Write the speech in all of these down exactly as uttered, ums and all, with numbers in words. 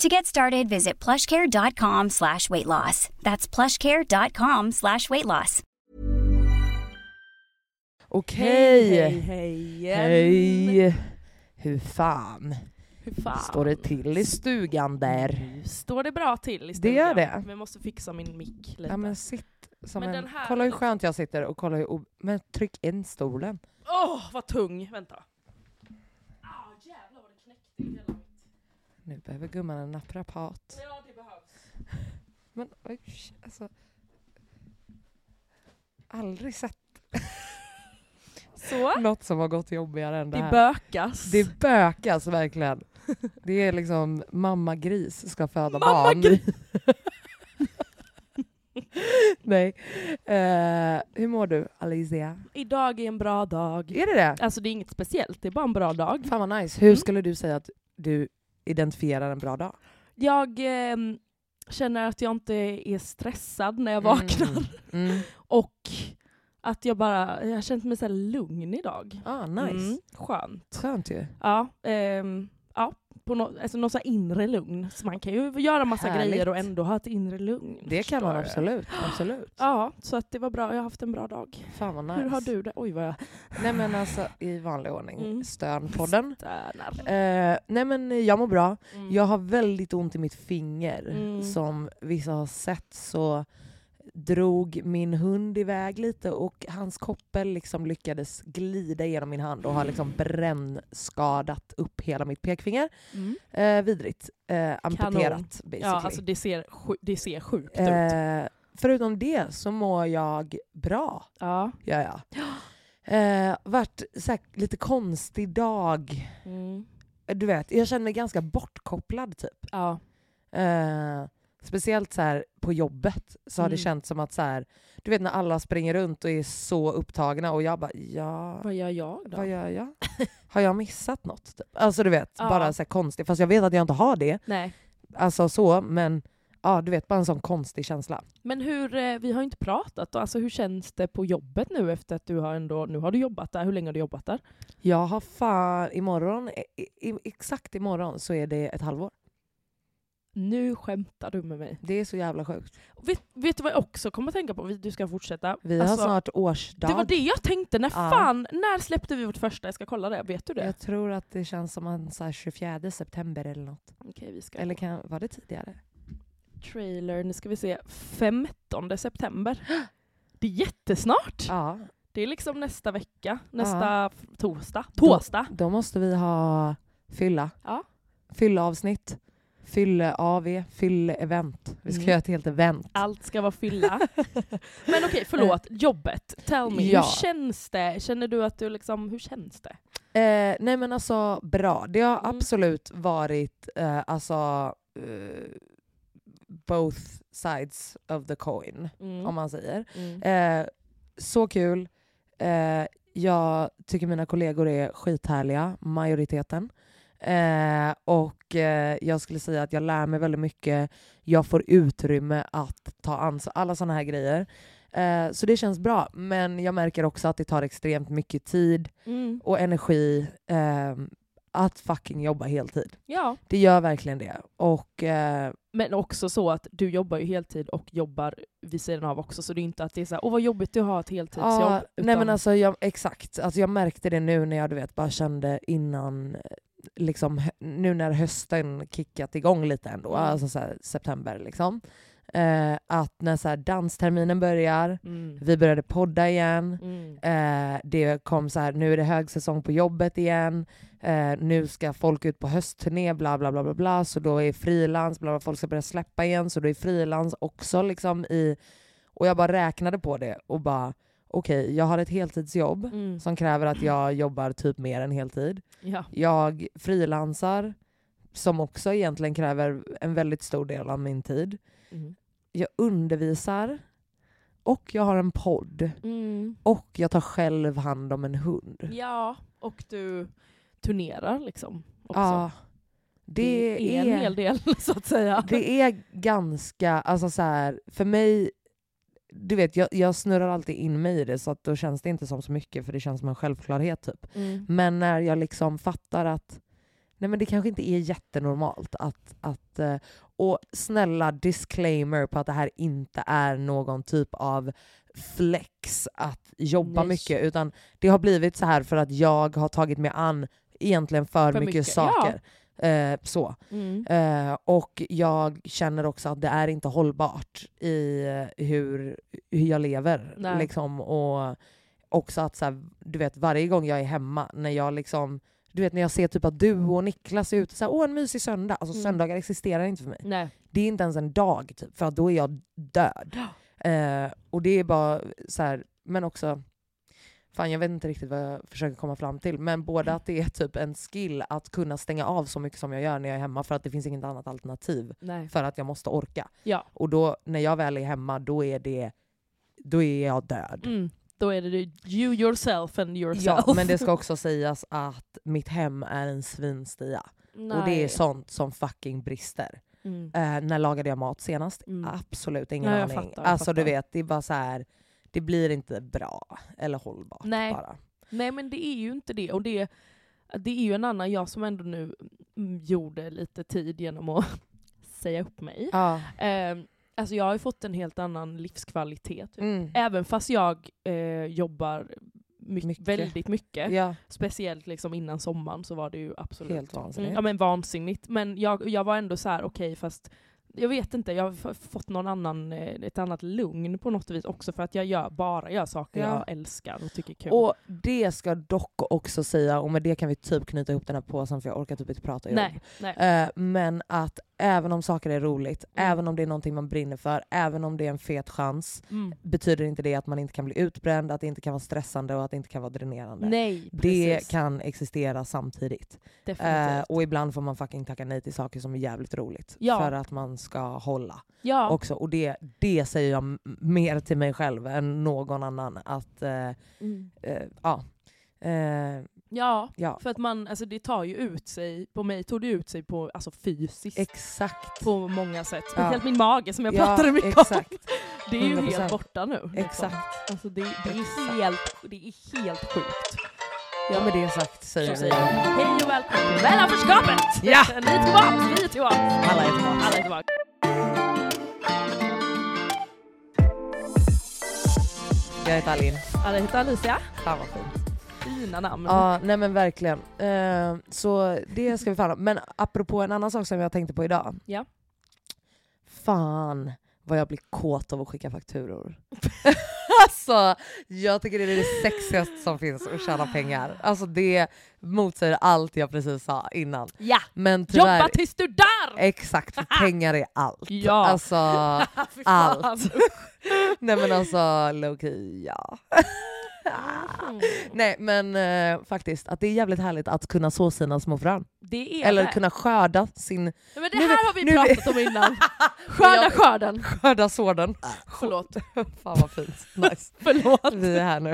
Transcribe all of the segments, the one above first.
To get started, visit plushcare.com slash weight loss. That's plushcare.com slash weight loss. Okej. Hej, hej, hej. Hur fan? Hur fan? Står det till i stugan där? Står det bra till i stugan? Det gör det. Vi måste fixa min mick lite. Ja, men sitt som men en... Här... Kolla hur skönt jag sitter och kolla hur... O... Men tryck in stolen. Åh, oh, vad tung. Vänta. Åh, oh, jävlar vad det knäckte i hela. Nu behöver gumman en naprapat. Ja, det behövs. Men oj, alltså. Aldrig sett. Så? Något som har gått jobbigare än det, det här. Det bökas. Det bökas, verkligen. Det är liksom mamma gris ska föda mamma barn. Gris. Nej. Uh, hur mår du, Alizia? Idag är en bra dag. Är det det? Alltså det är inget speciellt, det är bara en bra dag. Fan vad nice. Hur mm. skulle du säga att du identifierar en bra dag? Jag eh, känner att jag inte är stressad när jag mm. vaknar. Mm. Och att jag bara, jag har känt mig så här lugn idag. Ah, nice. Mm. Skönt. Skönt ju. Ja, eh, ja på no, alltså någon så här inre lugn. Så man kan ju göra massa Härligt. grejer och ändå ha ett inre lugn. Det kan man absolut, absolut. Ja, så att det var bra. Jag har haft en bra dag. Fan vad nice. Hur har du det? Oj vad jag... Nej men alltså, i vanlig ordning. Mm. Störnpodden. Eh, nej men jag mår bra. Mm. Jag har väldigt ont i mitt finger. Mm. Som vissa har sett så... drog min hund iväg lite och hans koppel liksom lyckades glida genom min hand och har liksom brännskadat upp hela mitt pekfinger. Mm. Eh, vidrigt. Eh, amputerat. Ja, alltså det ser, det ser sjukt eh, ut. Förutom det så mår jag bra. Ja. Ja, ja. Eh, vart så här, lite konstig dag. Mm. Du vet, jag känner mig ganska bortkopplad typ. Ja. Eh, Speciellt så här på jobbet så har mm. det känts som att så här, du vet när alla springer runt och är så upptagna och jag bara, ja. Vad gör jag då? Vad gör jag? Har jag missat något? Alltså du vet, ja. Bara så här konstigt. Fast jag vet att jag inte har det. Nej. Alltså så, men ja, du vet, bara en sån konstig känsla. Men hur, vi har ju inte pratat då. Alltså hur känns det på jobbet nu efter att du har ändå, nu har du jobbat där. Hur länge har du jobbat där? Jag har fan, imorgon, i, i, exakt imorgon så är det ett halvår. Nu skämtar du med mig. Det är så jävla sjukt. Vet, vet du vad jag också kommer att tänka på? Du ska fortsätta. Vi alltså, har snart årsdag. Det var det jag tänkte. När ja. fan, när släppte vi vårt första? Jag ska kolla det. Vet du det? Jag tror att det känns som en så här tjugofjärde september eller något. Okej, vi ska. Eller kan, var det tidigare? Trailer, nu ska vi se. femtonde september. Det är jättesnart. Ja. Det är liksom nästa vecka. Nästa ja. torsdag. Torsdag. Då, då måste vi ha fylla. Ja. Fylla avsnitt. Fylle A V, fylle event. Vi ska mm. göra ett helt event. Allt ska vara fylla. Men okej, förlåt. Jobbet. Tell me, ja. hur känns det? Känner du att du liksom, hur känns det? Eh, nej men alltså, bra. Det har mm. absolut varit eh, alltså eh, both sides of the coin. Mm. Om man säger. Mm. Eh, så kul. Eh, jag tycker mina kollegor är skithärliga. Majoriteten. Eh, och eh, jag skulle säga att jag lär mig väldigt mycket. Jag får utrymme att ta ansvar, alla sådana här grejer. Eh, så det känns bra. Men jag märker också att det tar extremt mycket tid mm. och energi. Eh, att fucking jobba heltid. Ja. Det gör verkligen det. Och, eh... men också så att du jobbar ju heltid och jobbar vid sidan av också. Så det är inte att det är så här, åh vad jobbigt du har ett heltidsjobb. Ja, utan... Nej men alltså, jag, exakt. Alltså jag märkte det nu när jag du vet bara kände innan, liksom nu när hösten kickat igång lite ändå. Alltså så här, september liksom. Eh, att när så här, dansterminen börjar, mm. vi började podda igen, mm. eh, det kom så här, nu är det högsäsong på jobbet igen, eh, nu ska folk ut på höstturné, bla bla bla bla bla, så då är frilans, bla bla, folk ska börja släppa igen, så då är frilans också liksom i, och jag bara räknade på det och bara okej, okay, jag har ett heltidsjobb mm. som kräver att jag jobbar typ mer än heltid, ja. Jag frilansar som också egentligen kräver en väldigt stor del av min tid. Mm. Jag undervisar och jag har en podd mm. och jag tar själv hand om en hund. Ja, och du turnerar liksom också. Ja, det, det är en hel del så att säga. Det är ganska, alltså så här, för mig, du vet, jag, jag snurrar alltid in mig i det så att då känns det inte som så mycket för det känns som en självklarhet typ. Mm. Men när jag liksom fattar att nej men det kanske inte är jättenormalt att, att, och snälla disclaimer på att det här inte är någon typ av flex att jobba nej. Mycket utan det har blivit så här för att jag har tagit mig an egentligen för, för mycket, mycket saker. Ja. Eh, så. Mm. Eh, och jag känner också att det är inte hållbart i hur, hur jag lever. Nej. Liksom. Och också att så här, du vet varje gång jag är hemma när jag liksom du vet när jag ser typ att du och Niklas är ute så här, åh en mysig söndag. Alltså mm. söndagar existerar inte för mig. Nej. Det är inte ens en dag typ. För då är jag död. Eh, och det är bara så här, men också fan jag vet inte riktigt vad jag försöker komma fram till. Men både att det är typ en skill att kunna stänga av så mycket som jag gör när jag är hemma. För att det finns inget annat alternativ. Nej. För att jag måste orka. Ja. Och då när jag väl är hemma då är det då är jag död. Mm. Då är det you yourself and yourself. Ja, men det ska också sägas att mitt hem är en svinstia. Nej. Och det är sånt som fucking brister. Mm. Eh, när lagade jag mat senast? Mm. Absolut ingen Nej, aning. Jag fattar, jag alltså fattar. Du vet, det är bara så här, det blir inte bra eller hållbart Nej. Bara. Nej, men det är ju inte det. Och det, det är ju en annan jag som ändå nu gjorde lite tid genom att säga upp mig. Ja. Eh, Alltså jag har ju fått en helt annan livskvalitet. Typ. Mm. Även fast jag eh, jobbar my- mycket. väldigt mycket. Ja. Speciellt liksom innan sommaren så var det ju absolut helt vansinnigt. Mm, ja, men vansinnigt. Men jag, jag var ändå så här, okej okay, fast jag vet inte, jag har fått någon annan, ett annat lugn på något vis också för att jag gör, bara gör saker ja. Jag älskar och tycker är kul. Och det ska dock också säga, och med det kan vi typ knyta ihop den här påsen för jag orkar typ inte prata i nej, nej. Uh, men att även om saker är roligt, mm. även om det är någonting man brinner för, även om det är en fet chans, mm. betyder inte det att man inte kan bli utbränd, att det inte kan vara stressande och att det inte kan vara dränerande. Nej, det kan existera samtidigt. Definitivt. Uh, och ibland får man fucking tacka nej till saker som är jävligt roligt. Ja. För att man ska hålla ja. Också. Och det, det säger jag mer till mig själv än någon annan. Att, eh, mm. eh, ja. Eh, ja, ja, för att man, alltså det tar ju ut sig, på mig tog det ut sig på, alltså fysiskt. Exakt. På många sätt. Speciellt ja. Min mage som jag ja, pratade mycket exakt. Om. Det är ju hundra procent. Helt borta nu. Liksom. Exakt. Alltså det, det, är helt, det är helt sjukt. Ja, med det sagt säger vi hej och välkommen till Mellanförskapet! Ja! Ni är tillbaka, vi är tillbaka. Alla är tillbaka. Alla är tillbaka. Jag heter Alin. Alla heter Alizia. Fan vad fint. Fina namn. Ja, nej men verkligen. Uh, så det ska vi fan om. Men apropå en annan sak som jag tänkte på idag. Ja. Fan vad jag blir kåt av att skicka fakturor. Alltså, jag tycker det är det sexigaste som finns att tjäna pengar. Alltså det motsäger allt jag precis sa innan. Ja, men tyvärr, jobba tills du dör! Exakt, för pengar är allt. Ja. Alltså, allt. Nej men alltså, low key, ja. Mm. Nej men eh, faktiskt att det är jävligt härligt att kunna så sina små frön. Det är eller det. Kunna skörda sin. Nej, men det nu, här har vi nu, pratat om innan. Skörda skörden. Skörda sården. Äh, förlåt. Fan vad fint. Nice. Förlåt. Vi är här nu.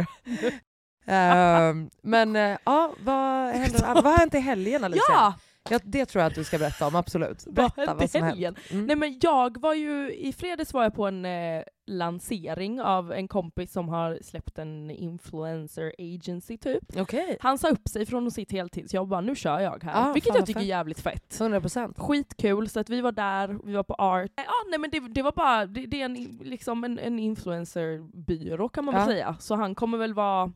um, men ja, eh, ah, vad händer? Vad har hänt i helgen Alicia? Ja. Ja, det tror jag att du ska berätta om, absolut. Berätta vad som hände. Mm. Nej, men jag var ju, i fredags var jag på en eh, lansering av en kompis som har släppt en influencer agency typ. Okay. Han sa upp sig från sitt heltidsjobb, bara nu kör jag här. Ah, vilket jag tycker fett. Är jävligt fett. hundra procent. Skitkul, så att vi var där, vi var på art. Ja, ah, nej men det, det var bara, det, det är en, liksom en, en influencerbyrå kan man väl ah. säga. Så han kommer väl vara...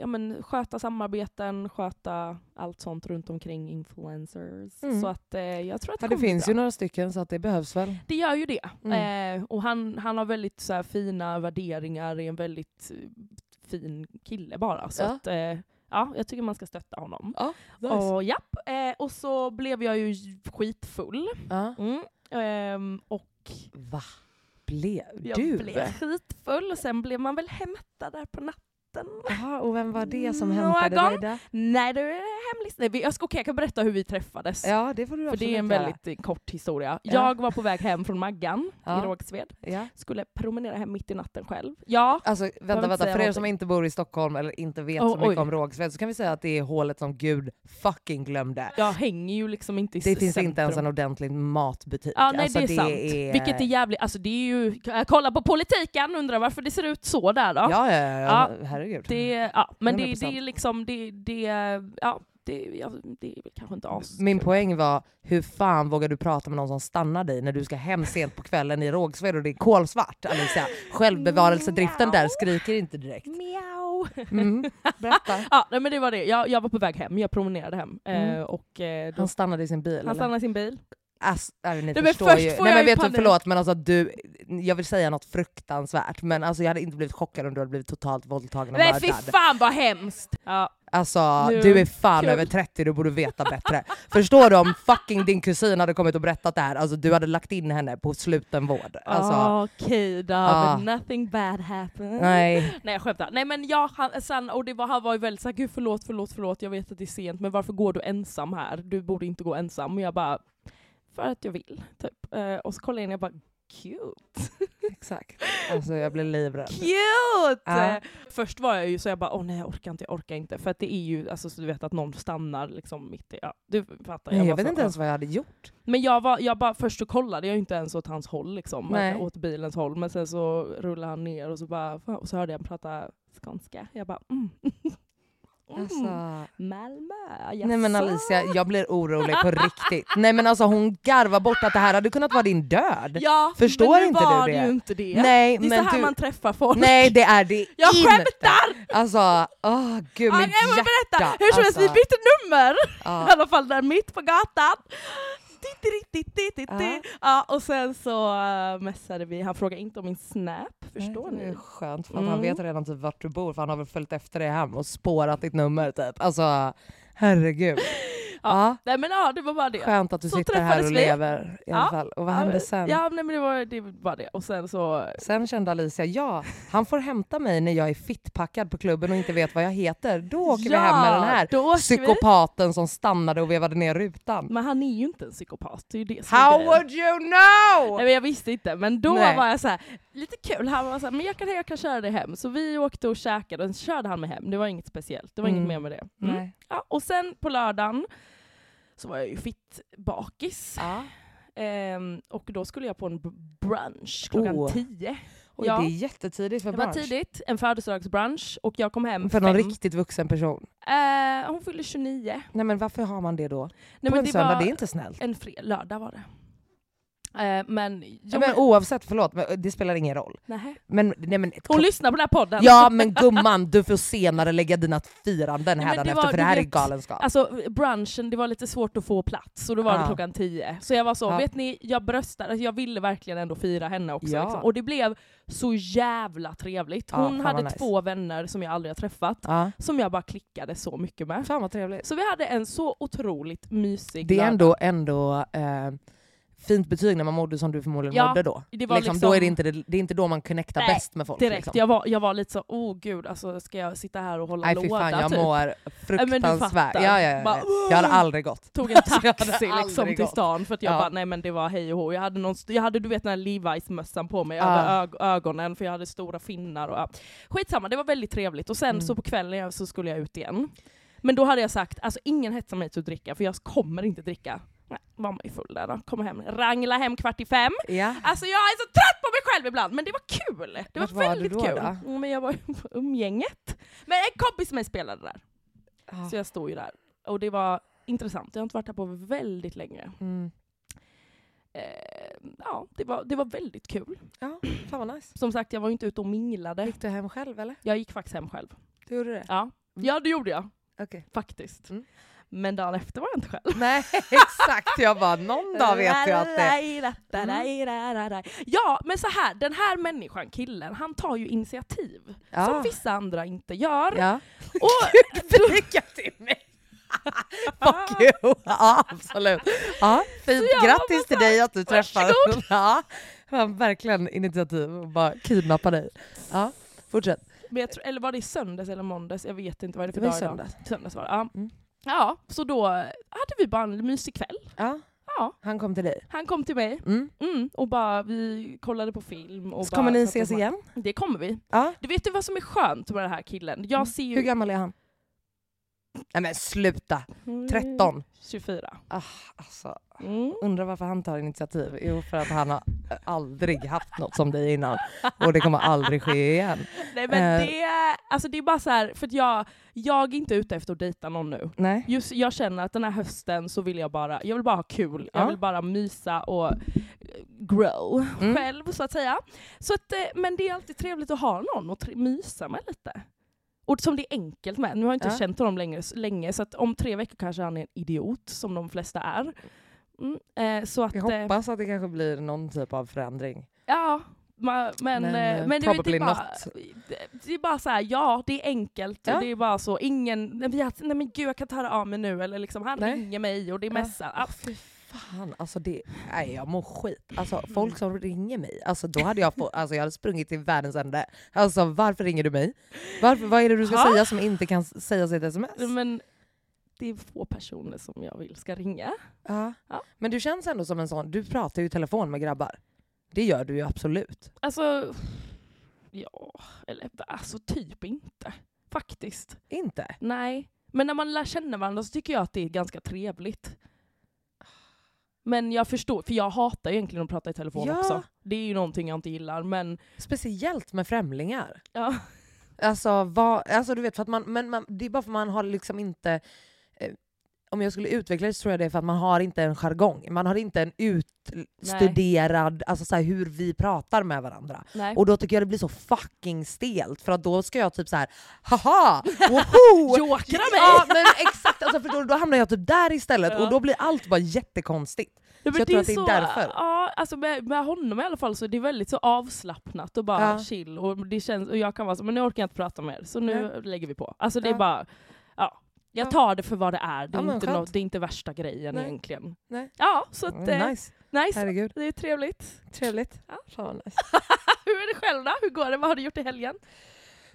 Ja, men sköta samarbeten, sköta allt sånt runt omkring influencers. Mm. Så att eh, jag tror att det, ja, det finns bra. Ju några stycken så att det behövs väl. Det gör ju det. Mm. Eh, och han, han har väldigt så här, fina värderingar, är en väldigt uh, fin kille bara. Så ja. Att, eh, ja, jag tycker man ska stötta honom. Ja, nice. Och, japp, eh, och så blev jag ju skitfull. Ja. Mm, eh, och... Va? Blev du? Jag blev skitfull och sen blev man väl hämtad där på natten. Aha, och vem var det som hämtade dig där? Nej, det är hemligt. Nej, jag ska, okay, jag kan berätta hur vi träffades. Ja, det får du. För det är en väldigt göra. Kort historia. Ja. Jag var på väg hem från Maggan ja. i Rågsved. Ja. Skulle promenera hem mitt i natten själv. Ja. Alltså, vänta, vänta. För er som inte bor i Stockholm eller inte vet oh, så mycket oj. om Rågsved så kan vi säga att det är hålet som Gud fucking glömde. Jag hänger ju liksom inte i det centrum. Finns inte ens en ordentlig matbutik. Ja, nej, alltså, det är det sant. Är... Vilket är jävligt. Alltså, det är ju... Kolla på politiken, undrar varför det ser ut så där då. Ja, ja, ja. ja. ja. Det, ja, men det, det är liksom det, det, ja, det, ja, det är kanske inte as. Min poäng var, hur fan vågar du prata med någon som stannar dig när du ska hem sent på kvällen i Rågsved och det är kolsvart, Alizia. Självbevarelsedriften där skriker inte direkt. Miau. Mm, berätta. Ja, men det var det. Jag, jag var på väg hem, jag promenerade hem. Mm. Och då, han stannade i sin bil. Han stannade i sin bil. Ass, nej, nej, men först ju. Får nej, jag men vet du, förlåt, men alltså du, jag vill säga något fruktansvärt, men alltså jag hade inte blivit chockad om du hade blivit totalt våldtagen och mördad. Nej, fy fan vad hemskt. Ja. Alltså, nu. Du är fan Kul. Över trettio, du borde veta bättre. Förstår du om fucking din kusin hade kommit och berättat det här? Alltså, du hade lagt in henne på slutenvård. Alltså, okej då, ah. nothing bad happened. Nej. Nej, jag skämtar. Nej, men jag, han, sen, och det var, han var ju väldigt så här, gud förlåt, förlåt, förlåt, jag vet att det är sent, men varför går du ensam här? Du borde inte gå ensam. Och jag bara... för att jag vill, typ. Uh, och så kollar jag in och bara, cute. Exakt. Alltså jag blev livrädd. Cute! Uh. Uh, först var jag ju så jag bara, åh nej jag orkar inte, jag orkar inte. För att det är ju, alltså så du vet att någon stannar liksom mitt i, ja, du fattar. Jag, nej, jag vet så, inte ens vad jag hade gjort. Men jag var, jag bara, först så kollade jag inte ens åt hans håll liksom. Nej. Åt bilens håll. Men sen så rullade han ner och så bara, fan, och så hörde jag prata skånska. Jag bara, mm. Mm. Alltså, Malmö. Yes. Nej men Alizia, jag blir orolig på riktigt. Nej men alltså hon garvar bort att det här hade kunnat vara din död. Ja, förstår inte var du det? Ju inte det. Nej, det är men så här du... man träffar folk. Nej det är det. Jag skämtar. Alltså, åh gud mitt ja, hjärta. Berätta. Hur som helst, alltså... vi bytte nummer. Ja. I alla fall där mitt på gatan. Ja. Ja, och sen så uh, mässade vi. Han frågade inte om min snap, förstår ni? Det är skönt för att mm. han vet redan typ vart du bor. För han har väl följt efter dig hem och spårat ditt nummer typ. Alltså, herregud. Ja, ja. Men, ja, det var bara det. Skönt att du så sitter här och vi. Lever i alla ja. Fall. Och vad hände sen? Ja, nej, men det var, det var bara det. Och sen så... Sen kände Alizia, ja, han får hämta mig när jag är fittpackad på klubben och inte vet vad jag heter. Då åker ja, vi hem med den här psykopaten vi... som stannade och vevade ner rutan. Men han är ju inte en psykopat. Det är ju det som How är would you know? Nej, men jag visste inte. Men då nej. Var jag så här, lite kul. Han var så här, men jag kan, jag kan köra dig hem. Så vi åkte och käkade och körde han med hem. Det var inget speciellt. Det var mm. inget mer med det. Mm. Nej. Ja, och sen på lördagen så var jag ju fitt bakis. Ja. Ehm, och då skulle jag på en brunch klockan oh. tio. Och ja. Det är jättetidigt för brunch. Det var tidigt, en födelsedagsbrunch. Och jag kom hem för fem. Någon riktigt vuxen person? Ehm, hon fyllde tjugonio. Nej men varför har man det då? Nej, på men en det söndag, var det är inte snällt. En fred, lördag var det. Uh, men, ja, men, men oavsett, förlåt, men det spelar ingen roll. Nähe. Men, nej, men, hon lyssnar på den här podden. Ja, men gumman, du får senare lägga dina firanden här efter, för det här vet, är galenskap. Alltså, brunchen, det var lite svårt att få plats och då var ja. Det klockan tio. Så jag var så, ja. Vet ni, jag bröstade, jag ville verkligen ändå fira henne också. Ja. Liksom. Och det blev så jävla trevligt. Hon ja, hade nice. Två vänner som jag aldrig har träffat, ja. Som jag bara klickade så mycket med. Fan vad trevligt. Så vi hade en så otroligt mysig. Det är ändå, ändå... Eh, fint betyg när man mådde som du förmodligen ja, mådde då. Det var liksom, liksom, då är det, inte, det är inte då man connectar nej, bäst med folk. Direkt. Liksom. Jag, var, jag var lite så, åh oh, gud, alltså, ska jag sitta här och hålla nej, låda? Nej fy fan, jag typ. Mår fruktansvärt. Ja, ja, ja. Bara, jag hade aldrig gått. Tog en taxi alltså, liksom, till stan för att jag ja. Bara, nej men det var hej och hå. Jag hade, någon, jag hade du vet den här Levi's-mössan på mig. Jag hade ög- ögonen för jag hade stora finnar. Och, ja. Skitsamma, det var väldigt trevligt. Och sen mm. så på kvällen så skulle jag ut igen. Men då hade jag sagt, alltså ingen hetsar mig till att dricka, för jag kommer inte dricka. Nej, var man ju full där då. Kommer hem, rangla hem kvart i fem. Ja. Alltså jag är så trött på mig själv ibland. Men det var kul. Det var, var väldigt då, kul. Då? Men jag var ju på umgänget. Men en kompis med spelade där. Ah. Så jag stod ju där. Och det var intressant. Jag har inte varit här på väldigt länge. Mm. Eh, ja, det var, det var väldigt kul. Ja, fan vad nice. Som sagt, jag var ju inte ute och minglade. Gick du hem själv eller? Jag gick faktiskt hem själv. Du gjorde det? Ja, ja det gjorde jag. Okay. Faktiskt. Mm. Men dagen efter var jag inte själv. Nej, exakt. Jag bara, någon dag vet jag att det... Mm. Ja, men så här. Den här människan, killen, han tar ju initiativ. Ja. Som vissa andra inte gör. Ja. Och lycka till mig. Fuck you. Ja, absolut. Ja, fint. Grattis till dig att du träffar. Ja, verkligen initiativ. Och bara kidnappa dig. Ja, fortsätt. Men jag tror, eller var det söndags eller måndags? Jag vet inte vad det är för dag. Söndags. Söndags var det, ja. Mm. Ja, så då hade vi bara en mysig kväll. Ja. Ja. Han kom till dig? Han kom till mig. Mm. Mm. Och bara, vi kollade på film. Och så bara, kommer ni ses man... igen? Det kommer vi. Ja. Du vet ju vad som är skönt med den här killen. Jag mm. ser ju... Hur gammal är han? Nej men sluta. tretton. tjugofyra. Ah, alltså. Mm. Undrar varför han tar initiativ. Jo, för att han har aldrig haft något som dig innan. Och det kommer aldrig ske igen. Nej men uh. det, alltså det är bara så här. För att jag, jag är inte ute efter att dejta någon nu. Nej. Just, jag känner att den här hösten så vill jag bara, jag vill bara ha kul. Ja. Jag vill bara mysa och grow mm. själv så att säga. Så att, men det är alltid trevligt att ha någon och tri- mysa med lite. Och som det är enkelt med. Nu har jag inte ja. känt honom länge, länge. Så att om tre veckor kanske han är en idiot. Som de flesta är. Mm, eh, så att, jag hoppas att det kanske blir någon typ av förändring. Ja. Ma, men men, eh, men det, det, är bara, det är bara så här. Ja, det är enkelt. Ja. Och det är bara så. Ingen... Nej men gud, jag kan ta det av mig nu. Eller liksom, han nej. ringer mig och det är mässan. Ja. Oh, fan, alltså det... Nej, jag mår skit. Alltså folk som ringer mig. Alltså då hade jag, få, alltså, jag hade sprungit till världens ände. Alltså varför ringer du mig? Varför, vad är det du ska ha? Säga som inte kan sägas i ett sms? Men det är få personer som jag vill ska ringa. Ja. Ja. Men du känns ändå som en sån... Du pratar ju i telefon med grabbar. Det gör du ju absolut. Alltså... Ja, eller alltså typ inte. Faktiskt. Inte? Nej. Men när man lär känna varandra så tycker jag att det är ganska trevligt. Men jag förstår, för jag hatar egentligen att prata i telefon ja. också. Det är ju någonting jag inte gillar, men... Speciellt med främlingar. Ja. Alltså, vad, alltså du vet, för att man, men man, det är bara för att man har liksom inte... Eh, om jag skulle utveckla det så tror jag det är för att man har inte en jargong. Man har inte en utstuderad, nej. Alltså så här, hur vi pratar med varandra. Nej. Och då tycker jag det blir så fucking stelt. För att då ska jag typ så här, haha, woho! Jokra mig! Ja, men exakt. Alltså, för då, då hamnar jag typ där istället. Ja. Och då blir allt bara jättekonstigt. Ja, så jag tror att det är så, därför. Ja, alltså med, med honom i alla fall så är det väldigt så avslappnat och bara ja. chill. Och, det känns, och jag kan vara så, men nu orkar jag inte prata med er. Så nu ja. lägger vi på. Alltså det ja. är bara, ja. Jag tar det för vad det är. Det är, ja, inte, något, det är inte värsta grejen nej. egentligen. Nej. Ja, så att... Mm, eh, nice. nice. Herregud. Det är trevligt. Trevligt. Ja. Fan, nice. Hur är det själv då? Hur går det? Vad har du gjort i helgen?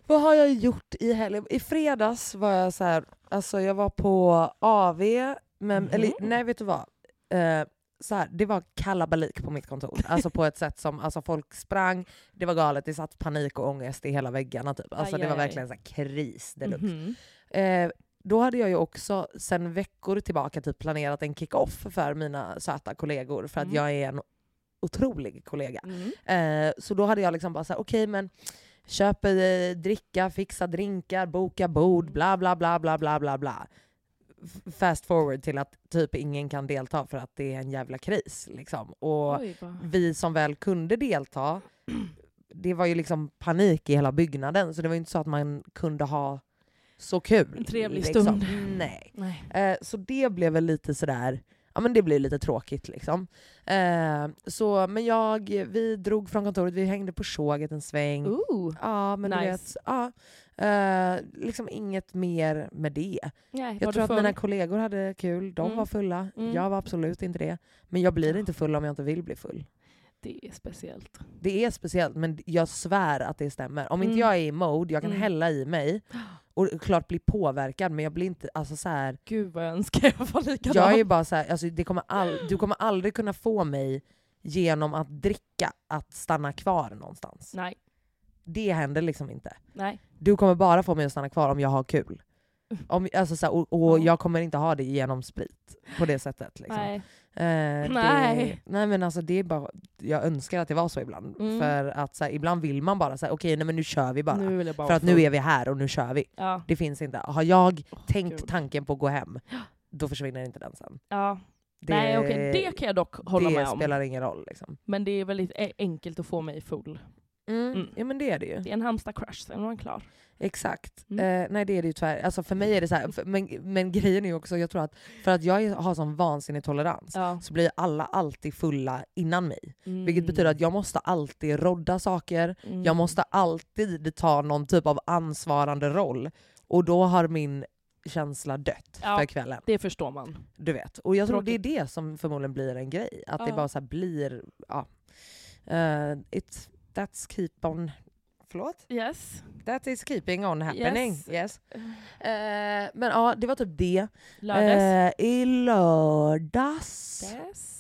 Vad har jag gjort i helgen? I fredags var jag så här... Alltså jag var på A V. Men, mm-hmm. eller, nej, vet du vad? Eh, så här, det var kalabalik på mitt kontor. Alltså på ett sätt som... Alltså folk sprang. Det var galet. Det satt panik och ångest i hela väggarna typ. Alltså aj, det var aj, verkligen så här kris deluxe. Mm-hmm. Eh, Då hade jag ju också sen veckor tillbaka typ planerat en kick-off för mina söta kollegor. För att mm. jag är en otrolig kollega. Mm. Eh, så då hade jag liksom bara så här, okej okay, men köp eh, dricka, fixa drinkar, boka bord, bla bla bla bla bla bla bla. Fast forward till att typ ingen kan delta för att det är en jävla kris. Liksom. Och oj, vi som väl kunde delta, det var ju liksom panik i hela byggnaden. Så det var ju inte så att man kunde ha så kul. En trevlig liksom. Stund. Nej. Nej. Eh, så det blev väl lite sådär, ja men det blev lite tråkigt liksom. Eh, så, men jag, vi drog från kontoret, vi hängde på såget en sväng. Ooh, ja, men nice. Du vet, ja. Eh, liksom inget mer med det. Nej, jag tror att mina kollegor hade kul, de mm. var fulla. Mm. Jag var absolut inte det. Men jag blir inte full om jag inte vill bli full. Det är speciellt. Det är speciellt, men jag svär att det stämmer. Om mm. inte jag är i mode, jag kan mm. hälla i mig. Och klart bli påverkad, men jag blir inte alltså så här. Gud vad jag önskar jag var likadan. Jag är bara så här, alltså, det kommer all, du kommer aldrig kunna få mig genom att dricka att stanna kvar någonstans. Nej. Det händer liksom inte. Nej. Du kommer bara få mig att stanna kvar om jag har kul. Om, alltså, så här, och och mm. jag kommer inte ha det genom sprit på det sättet. Liksom. Nej. Eh, nej. Det, nej men alltså det är bara, jag önskar att det var så ibland. Mm. För att så här, ibland vill man bara säga okej, nej men nu kör vi bara. bara för att för... nu är vi här och nu kör vi. Ja. Det finns inte. Har jag oh, tänkt God. tanken på att gå hem, då försvinner inte den sen. Ja. Det, nej okej, det kan jag dock hålla med om. Det spelar ingen roll liksom. Men det är väldigt enkelt att få mig full. Mm. Mm. Ja men det är det ju. Det är en Halmstad-crush, sen var den klar. Exakt. Mm. Eh, nej det är det ju tyvärr. Alltså för mig är det så här, för, men, men grejen är ju också, jag tror att för att jag har sån vansinnig tolerans ja. så blir alla alltid fulla innan mig. Mm. Vilket betyder att jag måste alltid rodda saker. Mm. Jag måste alltid ta någon typ av ansvarande roll. Och då har min känsla dött ja, för kvällen. Det förstår man. Du vet. Och jag tror det är det som förmodligen blir en grej. Att ja. det bara så här blir ja. Uh, it's, that's keep on Förlåt? Yes. That is keeping on happening. Yes. yes. Uh, men ja, uh, det var typ det. Lördags. Uh, I lördags. Yes.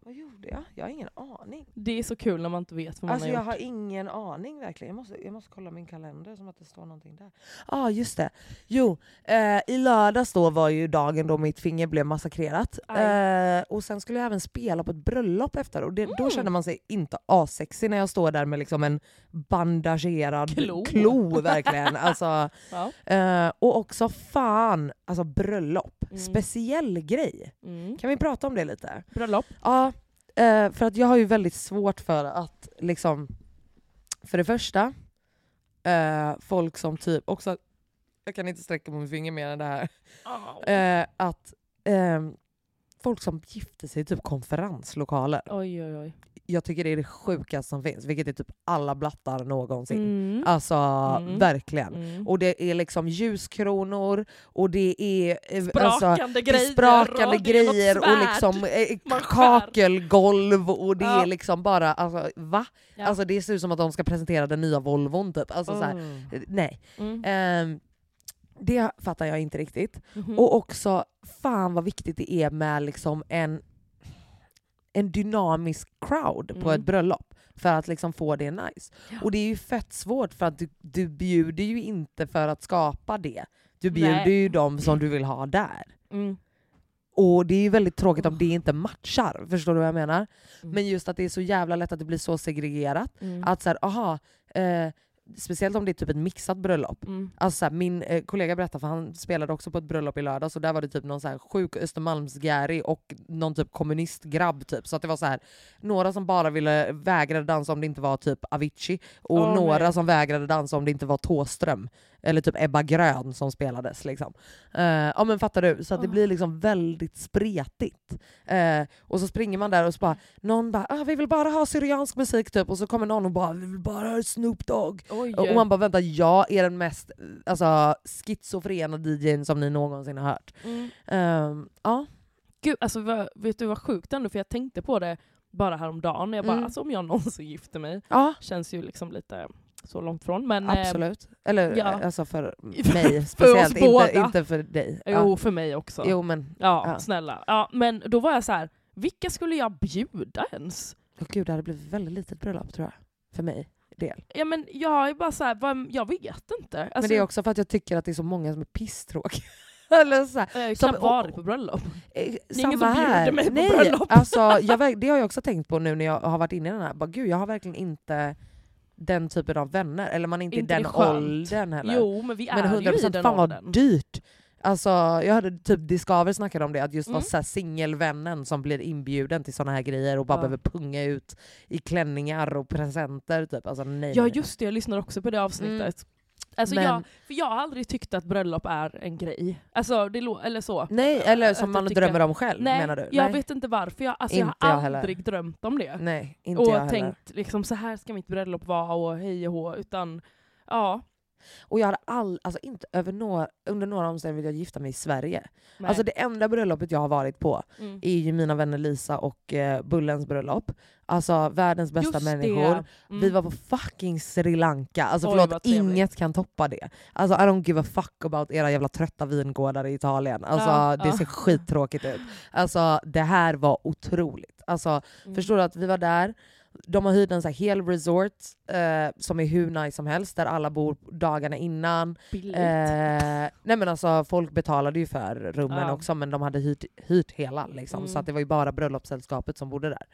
Vad gjorde jag? Jag har ingen aning. Det är så kul när man inte vet vad man alltså, har gjort. Alltså jag har ingen aning verkligen. Jag måste, jag måste kolla min kalender som att det står någonting där. Ja, ah, just det. Jo, uh, i lördags då var ju dagen då mitt finger blev massakrerat. Uh, och sen skulle jag även spela på ett bröllop efter. Och det, mm. då kände man sig inte asexig när jag står där med liksom en bandagerad klo. klo verkligen. Alltså, wow. uh, och också fan, alltså bröllop. Mm. Speciell grej. Mm. Kan vi prata om det lite? Bröllop? Ja. Uh, Uh, för att jag har ju väldigt svårt för att liksom, för det första uh, folk som typ också, jag kan inte sträcka på min finger mer än det här uh, att uh, folk som gifter sig i typ konferenslokaler. Oj, oj, oj. Jag tycker det är det sjukaste som finns, vilket är typ alla blattar någonsin. Mm. Alltså, mm. verkligen. Mm. Och det är liksom ljuskronor och det är sprakande alltså, grejer, sprakande och, grejer och liksom eh, kakelgolv och det ja. är liksom bara, alltså, va? Ja. Alltså det ser ut som att de ska presentera den nya Volvon typ. Alltså mm. så här, nej. Mm. Um, det fattar jag inte riktigt. Mm-hmm. Och också, fan vad viktigt det är med liksom en en dynamisk crowd mm. på ett bröllop för att liksom få det nice. Ja. Och det är ju fett svårt för att du, du bjuder ju inte för att skapa det. Du bjuder Nej. ju dem som du vill ha där. Mm. Och det är ju väldigt tråkigt om det inte matchar. Förstår du vad jag menar? Mm. Men just att det är så jävla lätt att det blir så segregerat. Mm. Att så här, aha... Eh, speciellt om det är typ ett mixat bröllop. Mm. Alltså såhär, min eh, kollega berättade, för han spelade också på ett bröllop i lördag, så där var det typ någon såhär sjuk Östermalmsgäri och någon typ kommunistgrabb typ. Så att det var så här: några som bara ville vägrade dansa om det inte var typ Avicii och oh, några nej. som vägrade dansa om det inte var Tåström eller typ Ebba Grön som spelades liksom. Uh, ja men fattar du? Så att det oh. blir liksom väldigt spretigt. Uh, och så springer man där och så bara någon bara, ah, vi vill bara ha syriansk musik typ, och så kommer någon och bara, vi vill bara ha Snoop Dogg. Oj. Och man bara, vänta, jag är den mest alltså, schizofrena D J:n som ni någonsin har hört. Mm. Um, ja. Gud, alltså, vet du vad sjukt ändå? För jag tänkte på det bara häromdagen. Jag bara, mm. alltså, om jag någonsin gifter mig. Ja. Känns ju liksom lite så långt från. Men, absolut. Eller ja. alltså för mig speciellt. för inte, inte för dig. Jo, ja. för mig också. Jo, men, ja, ja. snälla. Ja, men då var jag så här, vilka skulle jag bjuda ens? Oh, gud, det hade blivit väldigt litet bröllop tror jag. För mig. Del. Ja men jag är bara så här, vad, jag vet inte. Alltså, men det är också för att jag tycker att det är så många som är pisstråkiga. Eller så här. Jag kan vara på bröllop. Eh, det är ingen som bjuder mig Nej, på bröllop. Alltså, jag, det har jag också tänkt på nu när jag har varit inne i den här. Bara, gud, jag har verkligen inte den typen av vänner. Eller man är inte, inte i den åldern heller. Jo, men vi är men ju i den åldern. Fan vad dyrt. Alltså, jag hade typ Discover snackade om det, att just mm. vara singelvännen som blir inbjuden till såna här grejer och bara ja. behöver punga ut i klänningar och presenter typ. Alltså, nej, ja just det, jag lyssnar också på det avsnittet. Mm. Alltså, men... jag, för jag har aldrig tyckt att bröllop är en grej. Alltså, det lo- eller så. Nej, eller som man tycker... drömmer om själv, nej, menar du? Nej, jag vet inte varför. Jag, alltså, inte jag har jag aldrig heller. drömt om det. Nej, inte och jag heller. Och tänkt liksom, så här ska mitt bröllop vara och hej och hå, utan ja... Och jag hade all, alltså inte över några, under några omständigheter vill jag gifta mig i Sverige. Nej. Alltså det enda bröllopet jag har varit på mm. är ju mina vänner Lisa och eh, Bullens bröllop. Alltså världens bästa Just människor. Mm. Vi var på fucking Sri Lanka. Alltså Oj, förlåt, inget kan toppa det. Alltså I don't give a fuck about era jävla trötta vingårdar i Italien. Alltså ja, det ja. ser skittråkigt ut. Alltså det här var otroligt. Alltså mm. förstår du att vi var där. De har hyrt en så här hel resort eh, som är hur nice som helst, där alla bor dagarna innan. Billigt. Eh, nej men alltså folk betalade ju för rummen ja. också, men de hade hyrt, hyrt hela liksom. Mm. Så att det var ju bara bröllopssällskapet som bodde där.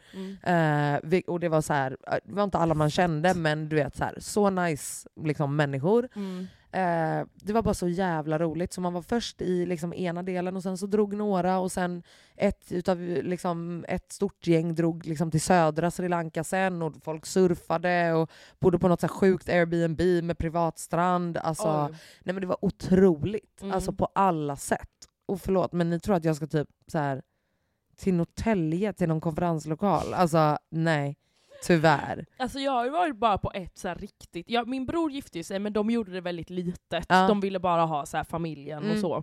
Mm. Eh, och det var så här, det var inte alla man kände, men du vet så här, så nice liksom människor. Mm. Eh, det var bara så jävla roligt. Så man var först i liksom ena delen, och sen så drog några, och sen ett, utav, liksom, ett stort gäng drog liksom till södra Sri Lanka sen, och folk surfade och bodde på något så här sjukt Airbnb med privatstrand. Alltså, nej men det var otroligt. Mm. Alltså på alla sätt. Och förlåt, men ni tror att jag ska typ så här, till Norrtälje, till någon konferenslokal. Alltså nej. Tyvärr. Alltså jag har ju varit bara på ett så här riktigt... Ja, min bror gifte sig, men de gjorde det väldigt litet. Ja. De ville bara ha så här familjen mm. och så.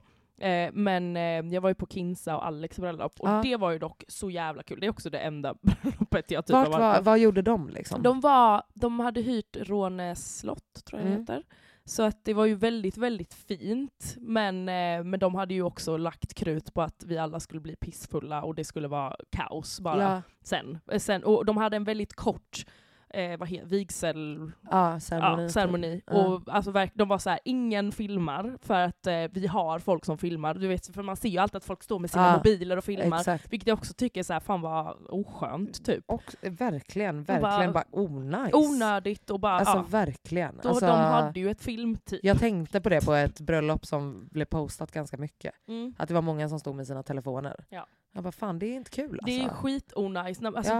Eh, men eh, jag var ju på Kinsa och Alex bröllop. Och ja. det var ju dock så jävla kul. Det är också det enda bröllopet jag typ Vart, har varit på. Vad gjorde de liksom? De, var, de hade hyrt Rånäs slott, tror jag mm. det heter. Så att det var ju väldigt, väldigt fint. Men, eh, men de hade ju också lagt krut på att vi alla skulle bli pissfulla. Och det skulle vara kaos bara ja. sen. sen. Och de hade en väldigt kort eh, vad heter, vigsel... Ja, ceremoni. Ja, ceremoni. Ja. Och alltså, de var så här, ingen filmar. För att eh, vi har folk som filmar. Du vet, för man ser ju alltid att folk står med sina ja, mobiler och filmar. Exakt. Vilket jag också tycker så här, fan vad oskönt. Typ. Och, verkligen, verkligen. Bara, bara onajs. Oh, onödigt. Och bara, alltså ja. verkligen. Alltså, de hade ju ett filmtid. Jag tänkte på det på ett bröllop som blev postat ganska mycket. Mm. Att det var många som stod med sina telefoner. Ja. Jag bara, fan det är inte kul. Det alltså. är skit onajs. Alltså,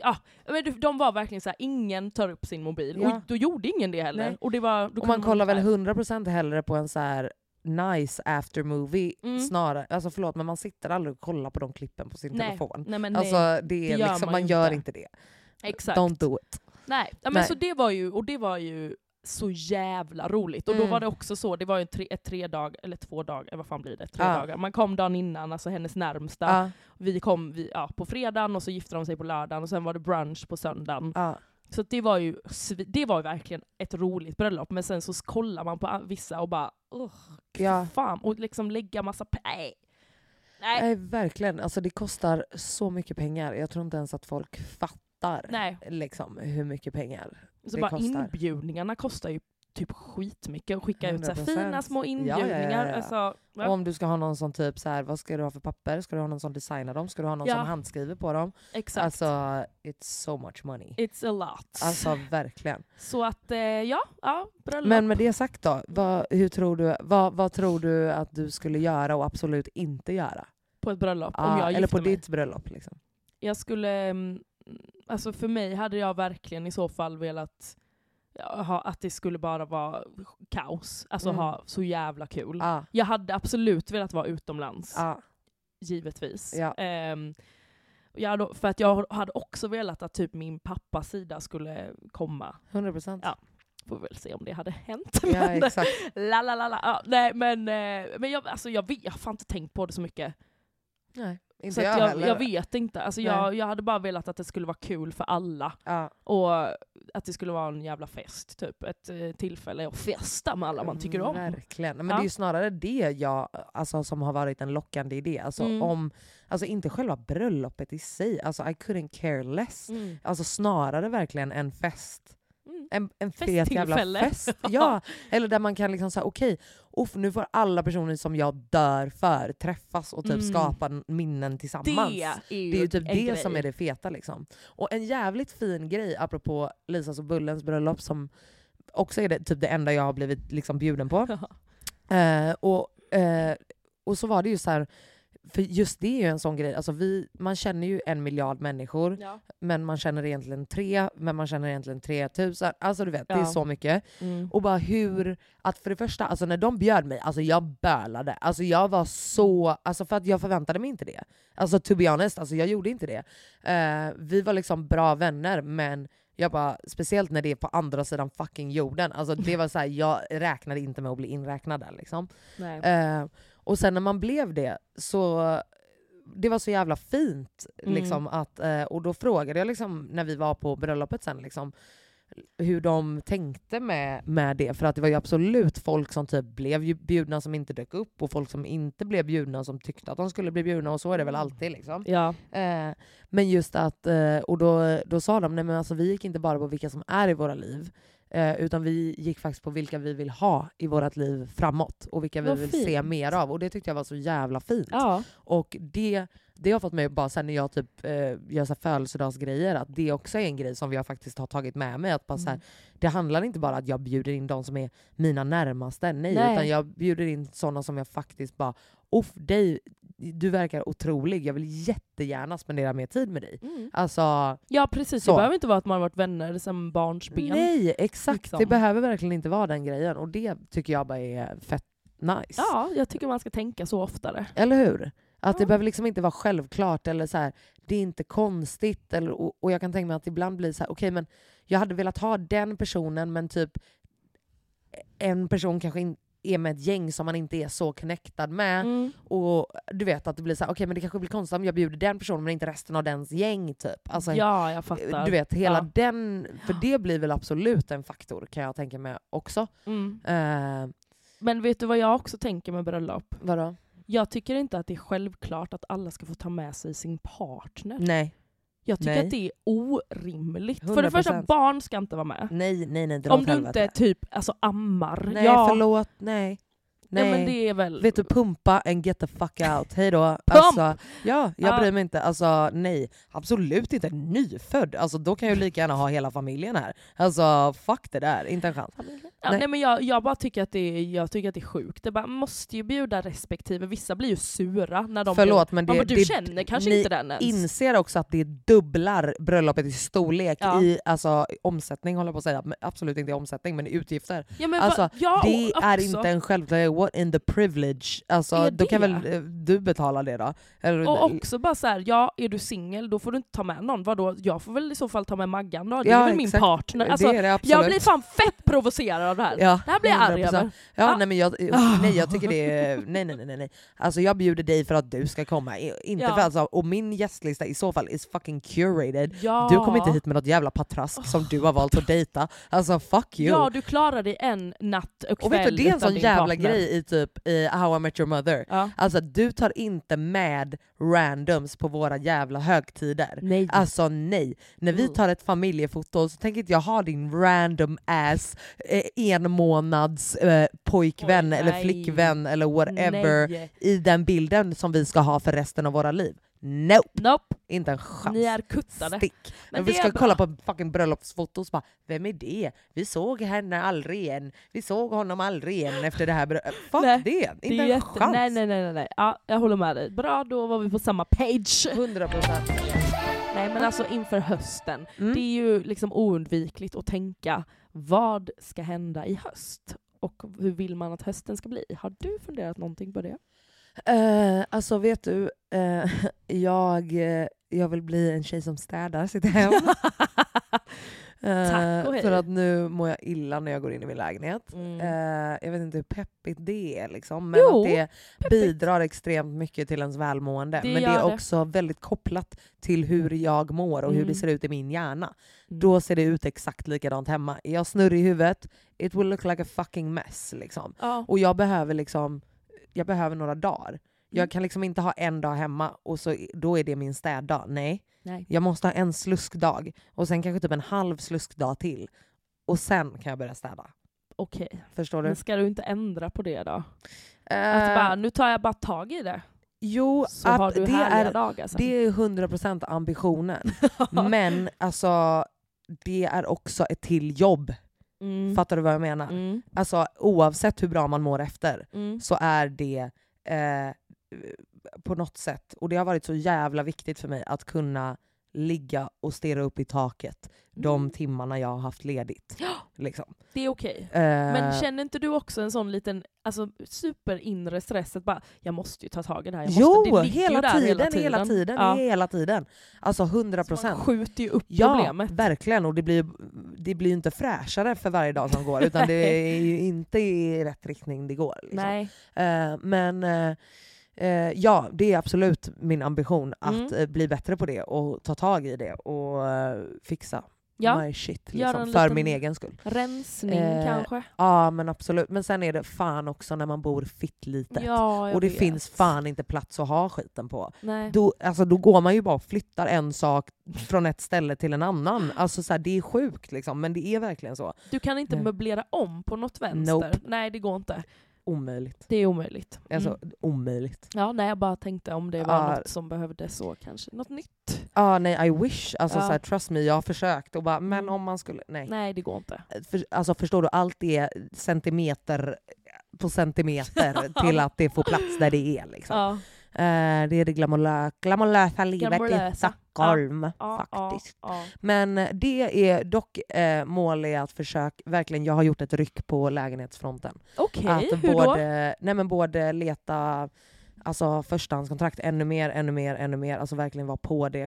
ja. ja, de var verkligen så här, ingen tar upp sin mobil. Ja. Och då gjorde ingen det heller. Nej. Och, det var, då och man kollar väl hundra procent hellre på en så här nice after movie mm. snarare. Alltså förlåt, men man sitter aldrig och kollar på de klippen på sin nej. telefon. Nej, men nej. Alltså det, det gör liksom, man, man gör inte, inte det. Exakt. Don't do it. Nej, ja, men nej. så det var ju, och det var ju så jävla roligt. Och mm. då var det också så, det var ju tre, ett tre dag eller två dagar, vad fan blir det? Tre ah. dagar. Man kom dagen innan, alltså hennes närmsta. Ah. Vi kom vi, ja, på fredagen och så gifte de sig på lördagen och sen var det brunch på söndagen. Ah. Så det var ju det var ju verkligen ett roligt bröllop, men sen så kollar man på vissa och bara oh, ja. fan, och liksom lägga massa p- nej. nej. Nej, verkligen. Alltså det kostar så mycket pengar. Jag tror inte ens att folk fattar nej. liksom hur mycket pengar. Så bara kostar. Inbjudningarna kostar ju typ skitmycket, och skicka ut så här fina små inbjudningar. Ja, ja, ja, ja. Alltså, ja. Om du ska ha någon som typ så här, vad ska du ha för papper? Ska du ha någon som designar dem? Ska du ha någon ja. som handskriver på dem? Exakt. Alltså, it's so much money. It's a lot. Alltså, verkligen. Så att, eh, ja, ja bröllop. Men med det sagt då, vad, hur tror du, vad, vad tror du att du skulle göra och absolut inte göra? På ett bröllop? Ah, om jag eller på mig. ditt bröllop liksom. Jag skulle... Alltså för mig hade jag verkligen i så fall velat ha, att det skulle bara vara kaos. Alltså mm. ha så jävla kul. Ah. Jag hade absolut velat vara utomlands. Ah. Givetvis. Ja. Um, jag hade, för att jag hade också velat att typ min pappas sida skulle komma. hundra procent Ja. Får väl se om det hade hänt. Ja, men, exakt. La, la, la, la. Ja, nej, men men jag, alltså jag, vet, jag har fan inte tänkt på det så mycket. Nej. Så jag, jag, jag vet inte. Alltså jag, jag hade bara velat att det skulle vara kul för alla. Ja. Och att det skulle vara en jävla fest. Typ. Ett eh, tillfälle att festa med alla man tycker om. Verkligen. Men ja. det är ju snarare det jag, alltså, som har varit en lockande idé. Alltså, mm. om, alltså inte själva bröllopet i sig. Alltså I couldn't care less. Mm. Alltså snarare verkligen en fest. Mm. En, en fet jävla fest. Ja. Eller där man kan liksom säga okej, okay, nu får alla personer som jag dör för träffas och typ mm. skapa minnen tillsammans. Det är ju, det är ju typ det grej. Som är det feta liksom. Och en jävligt fin grej apropå Lisas och Bullens bröllop, som också är det, typ det enda jag har blivit liksom bjuden på. eh, och, eh, och så var det ju så här. För just det är ju en sån grej. Alltså vi, man känner ju en miljard människor. Ja. Men man känner egentligen tre. Men man känner egentligen tre tusen. Alltså du vet, ja. det är så mycket. Mm. Och bara hur... Att för det första, alltså när de bjöd mig. Alltså jag bölade. Alltså jag var så... Alltså för att jag förväntade mig inte det. Alltså to be honest, alltså jag gjorde inte det. Uh, vi var liksom bra vänner. Men jag bara... Speciellt när det är på andra sidan fucking jorden. Alltså det var så här, jag räknade inte med att bli inräknad där liksom. Nej. Uh, Och sen när man blev det, så det var så jävla fint liksom, mm. att, och då frågade jag liksom, när vi var på bröllopet sen liksom, hur de tänkte med, med det. För att det var ju absolut folk som typ blev bjudna som inte dök upp. Och folk som inte blev bjudna som tyckte att de skulle bli bjudna. Och så är det väl alltid liksom. Ja. Eh, men just att, eh, och då, då sa de, nej men alltså vi gick inte bara på vilka som är i våra liv. Eh, utan vi gick faktiskt på vilka vi vill ha i vårt liv framåt. Och vilka vi vad vill fint. Se mer av. Och det tyckte jag var så jävla fint. Ja. Och det... Det har fått mig bara sen när jag typ eh, gör så här födelsedagsgrejer, att det också är en grej som jag faktiskt har tagit med mig. Att bara mm. så här, det handlar inte bara att jag bjuder in de som är mina närmaste. Nej, nej. Utan jag bjuder in sådana som jag faktiskt bara, off dig, du verkar otrolig. Jag vill jättegärna spendera mer tid med dig. Mm. Alltså, ja, precis. Så. Det behöver inte vara att man har varit vänner som barnsben. Nej, exakt. Liksom. Det behöver verkligen inte vara den grejen. Och det tycker jag bara är fett nice. Ja, jag tycker man ska tänka så oftare. Eller hur? Att det behöver liksom inte vara självklart eller så här, det är inte konstigt. Eller, och, och jag kan tänka mig att ibland blir så här, okej, okay, men jag hade velat ha den personen, men typ en person kanske in, är med ett gäng som man inte är så connectad med. Mm. Och du vet att det blir så här, okej, okay, men det kanske blir konstigt om jag bjuder den personen men inte resten av dens gäng typ. Alltså, ja, jag fattar. Du vet, hela ja. Den, för det blir väl absolut en faktor kan jag tänka mig också. Mm. Uh, men vet du vad jag också tänker med bröllop? Vadå? Jag tycker inte att det är självklart att alla ska få ta med sig sin partner. Nej. Jag tycker nej. Att det är orimligt. hundra procent. För det första, barn ska inte vara med. Nej, nej, nej. Om du inte typ alltså, ammar. Nej, ja. Förlåt. Nej. Nej. Ja, men det är väl... Vet du, pumpa and get the fuck out. Hej då. Alltså, ja, jag bryr mig inte. Alltså, nej. Absolut inte nyfödd. Alltså, då kan jag lika gärna ha hela familjen här. Alltså, fuck det där. Inte en chans. Ja, nej. Nej, men jag, jag bara tycker att det är, jag tycker att det är sjukt. Det bara, måste ju bjuda respektive. Vissa blir ju sura när de... Förlåt, blir, men det... Ja, men du det, känner kanske inte den ens. Ni inser också att det dubblar bröllopet i storlek. Ja. I alltså, omsättning, håller jag på att säga. Absolut inte i omsättning, men i utgifter. Ja, men alltså, va, ja, det också. Är inte en självklart... What in the privilege? Alltså, då kan väl du betala det då? Eller, och också bara så här, ja, är du singel, då får du inte ta med någon. Vadå? Jag får väl i så fall ta med Maggan då. Det ja, är väl exakt. Min partner. Alltså, det är det, jag blir fan fett provocerad av det här. Ja, det här blir jag arg över. Ja, ah. nej, men jag, nej, jag tycker det är... Nej, nej, nej, nej. Alltså, jag bjuder dig för att du ska komma. Inte ja. För, alltså, och min gästlista i så fall is fucking curated. Ja. Du kommer inte hit med något jävla patrask oh. som du har valt att dejta. Alltså, fuck you. Ja, du klarar dig en natt och kväll. Och vet du, det är en sån jävla partner. Grej i typ i How I Met Your Mother. Ja. Alltså du tar inte med randoms på våra jävla högtider. Nej. Alltså nej. När vi tar ett familjefoto så tänker inte jag ha din random ass eh, en månads eh, pojkvän Oj, eller flickvän eller whatever nej. I den bilden som vi ska ha för resten av våra liv. Nope. Nope. Inte en chans. Ni är kuttade. Stick. Men vi ska kolla på fucking bröllopsfotos. Bara, vem är det? Vi såg henne aldrig igen. Vi såg honom aldrig igen efter det här bröllopet. Fuck nej, det. Inte det en jätte... chans. Nej, nej, nej. nej. Ja, jag håller med dig. Bra, då var vi på samma page. hundra procent. Nej, men alltså inför hösten. Mm. Det är ju liksom oundvikligt att tänka. Vad ska hända i höst? Och hur vill man att hösten ska bli? Har du funderat någonting på det? Uh, alltså vet du uh, jag, uh, jag vill bli en tjej som städar sitt hem. uh, Tack och hej. För att nu mår jag illa när jag går in i min lägenhet. Mm. uh, Jag vet inte hur peppigt det är liksom, men jo, att det peppigt. Bidrar extremt mycket till ens välmående det. Men det är också det. Väldigt kopplat till hur jag mår och mm. hur det ser ut i min hjärna. Mm. Då ser det ut exakt likadant hemma. Jag snurrar i huvudet. It will look like a fucking mess liksom. Oh. Och jag behöver liksom jag behöver några dagar. Jag kan liksom inte ha en dag hemma och så, då är det min städdag. Nej. Nej. Jag måste ha en sluskdag. Och sen kanske typ en halv sluskdag till. Och sen kan jag börja städa. Okej. Okay. Förstår du? Men ska du inte ändra på det då? Uh, att bara, nu tar jag bara tag i det. Jo, så att har du det, är, dagar sen. Det är hundra procent ambitionen. Men alltså, det är också ett till jobb. Mm. Fattar du vad jag menar? Mm. Alltså oavsett hur bra man mår efter mm. så är det eh, på något sätt. Och det har varit så jävla viktigt för mig att kunna ligga och stirra upp i taket mm. de timmarna jag har haft ledigt. Ja, liksom. Det är okej. Eh, Men känner inte du också en sån liten alltså, superinre stress att bara, jag måste ju ta tag i det här. Jag måste, jo, det hela, tiden, där, hela tiden, hela tiden, ja. hela tiden. Alltså hundra procent. Man skjuter ju upp problemet. Ja, verkligen. Och det blir ju det blir inte fräschare för varje dag som går. Utan det är ju inte i rätt riktning det går. Liksom. Nej. Eh, men... Eh, Uh, ja, det är absolut min ambition att mm. uh, bli bättre på det och ta tag i det och uh, fixa. ja. my shit liksom, för min egen skull. Rensning eh, kanske. Ja, men absolut. Men sen är det fan också när man bor fitt litet. Ja, och det vet. finns fan inte plats att ha skiten på. Nej. Då, alltså, då går man ju bara och flyttar en sak från ett ställe till en annan. Alltså så här, det är sjukt liksom, men det är verkligen så. Du kan inte mm. möblera om på något vänster. Nope. Nej, det går inte. Omöjligt. Det är omöjligt. Alltså, mm. omöjligt. Ja, nej, jag bara tänkte om det var ah. något som behövdes så kanske. Något nytt. Ah, nej, I wish. Alltså, ah. så här, trust me, jag har försökt. Och bara, men om man skulle... Nej, nej det går inte. För, alltså, förstår du, allt är centimeter på centimeter till att det får plats där det är. Liksom. Ah. Uh, det är det glamolö- glamolösa livet glamolösa. i Stockholm ah. Ah, faktiskt. Ah, ah. Men det är dock eh, mål är att försöka, verkligen, jag har gjort ett ryck på lägenhetsfronten. Okej, okay, hur både, då? Nej, men både leta alltså, förstahandskontrakt ännu mer, ännu mer, ännu mer. Alltså verkligen vara på det.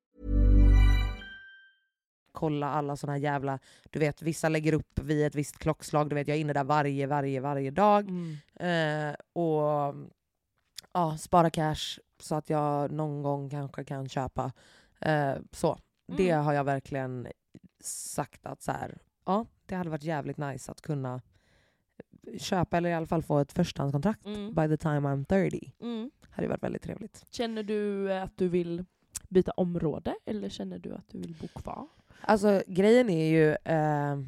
Kolla alla såna här jävla, du vet, vissa lägger upp vid ett visst klockslag, du vet, jag är inne där varje, varje, varje dag mm. eh, och ja, spara cash så att jag någon gång kanske kan köpa eh, så, mm. det har jag verkligen sagt att så här, ja, det hade varit jävligt nice att kunna köpa eller i alla fall få ett förstahandskontrakt mm. by the time I'm thirty mm. hade varit väldigt trevligt. Känner du att du vill byta område eller känner du att du vill bo kvar? Alltså grejen är ju eh,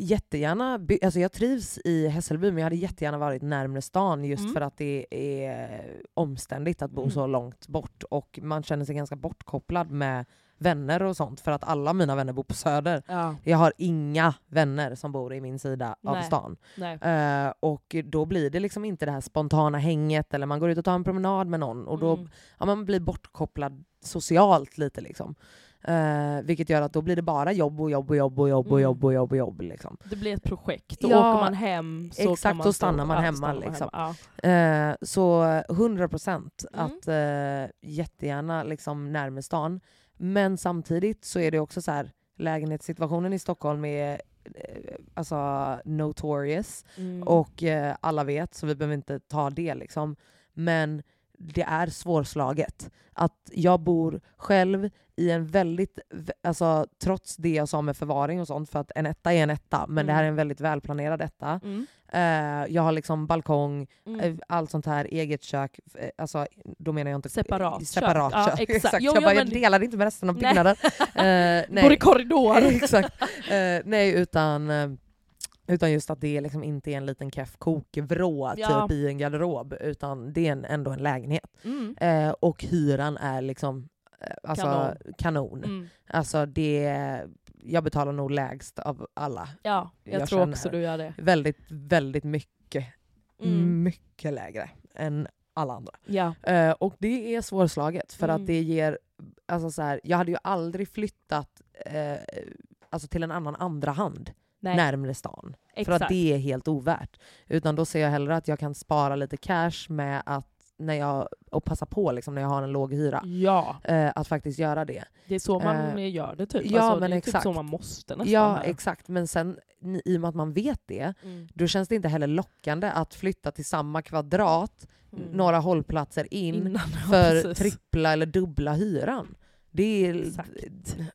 jättegärna, by- alltså jag trivs i Hässelby men jag hade jättegärna varit närmare stan just mm. för att det är omständigt att bo mm. så långt bort och man känner sig ganska bortkopplad med vänner och sånt för att alla mina vänner bor på söder. Ja. Jag har inga vänner som bor i min sida Nej. av stan. Nej. Eh, och då blir det liksom inte det här spontana hänget eller man går ut och tar en promenad med någon och då mm. ja, man blir bortkopplad socialt lite liksom. Uh, vilket gör att då blir det bara jobb och jobb och jobb och jobb och mm. jobb och jobb och jobb liksom. Det blir ett projekt och ja, åker man hem så exakt, kan man så stannar man hemma, stannar liksom. hemma. Ja. Uh, så hundra procent att uh, jättegärna liksom närmare stan, men samtidigt så är det också så här, lägenhetssituationen i Stockholm är alltså notorious mm. och uh, alla vet så vi behöver inte ta det liksom, men det är svårslaget. Att jag bor själv i en väldigt, alltså trots det jag sa med förvaring och sånt, för att en etta är en etta, men mm. det här är en väldigt välplanerad etta. Mm. Uh, jag har liksom balkong, mm. allt sånt här, eget kök, alltså då menar jag inte separat, separat kök. kök. Ja, exakt. exakt. Jo, jag, jo, bara, jag men... delade inte med resten av byggnaden. Uh, Bor i korridor. exakt. Uh, nej, utan... Uh, Utan just att det liksom inte är en liten keff kokvrå ja. typ i en garderob. Utan det är en, ändå en lägenhet. Mm. Eh, och hyran är liksom eh, alltså, kanon. kanon. Mm. Alltså det, jag betalar nog lägst av alla. Ja, jag, jag tror också du gör det. Väldigt, väldigt mycket. Mm. Mycket lägre än alla andra. Ja. Eh, och det är svårslaget. För mm. att det ger, alltså så här, jag hade ju aldrig flyttat eh, alltså till en annan andra hand. Nej. Närmare stan. Exakt. För att det är helt ovärt. Utan då ser jag hellre att jag kan spara lite cash med att när jag, och passa på liksom när jag har en låg hyra. Ja. Eh, att faktiskt göra det. Det är så man eh, gör det typ. Ja, alltså, men det är exakt. Typ så man måste nästan. Ja, här. exakt. Men sen i och med att man vet det, mm. då känns det inte heller lockande att flytta till samma kvadrat mm. några hållplatser in Innan, för precis. trippla eller dubbla hyran. Det är exakt.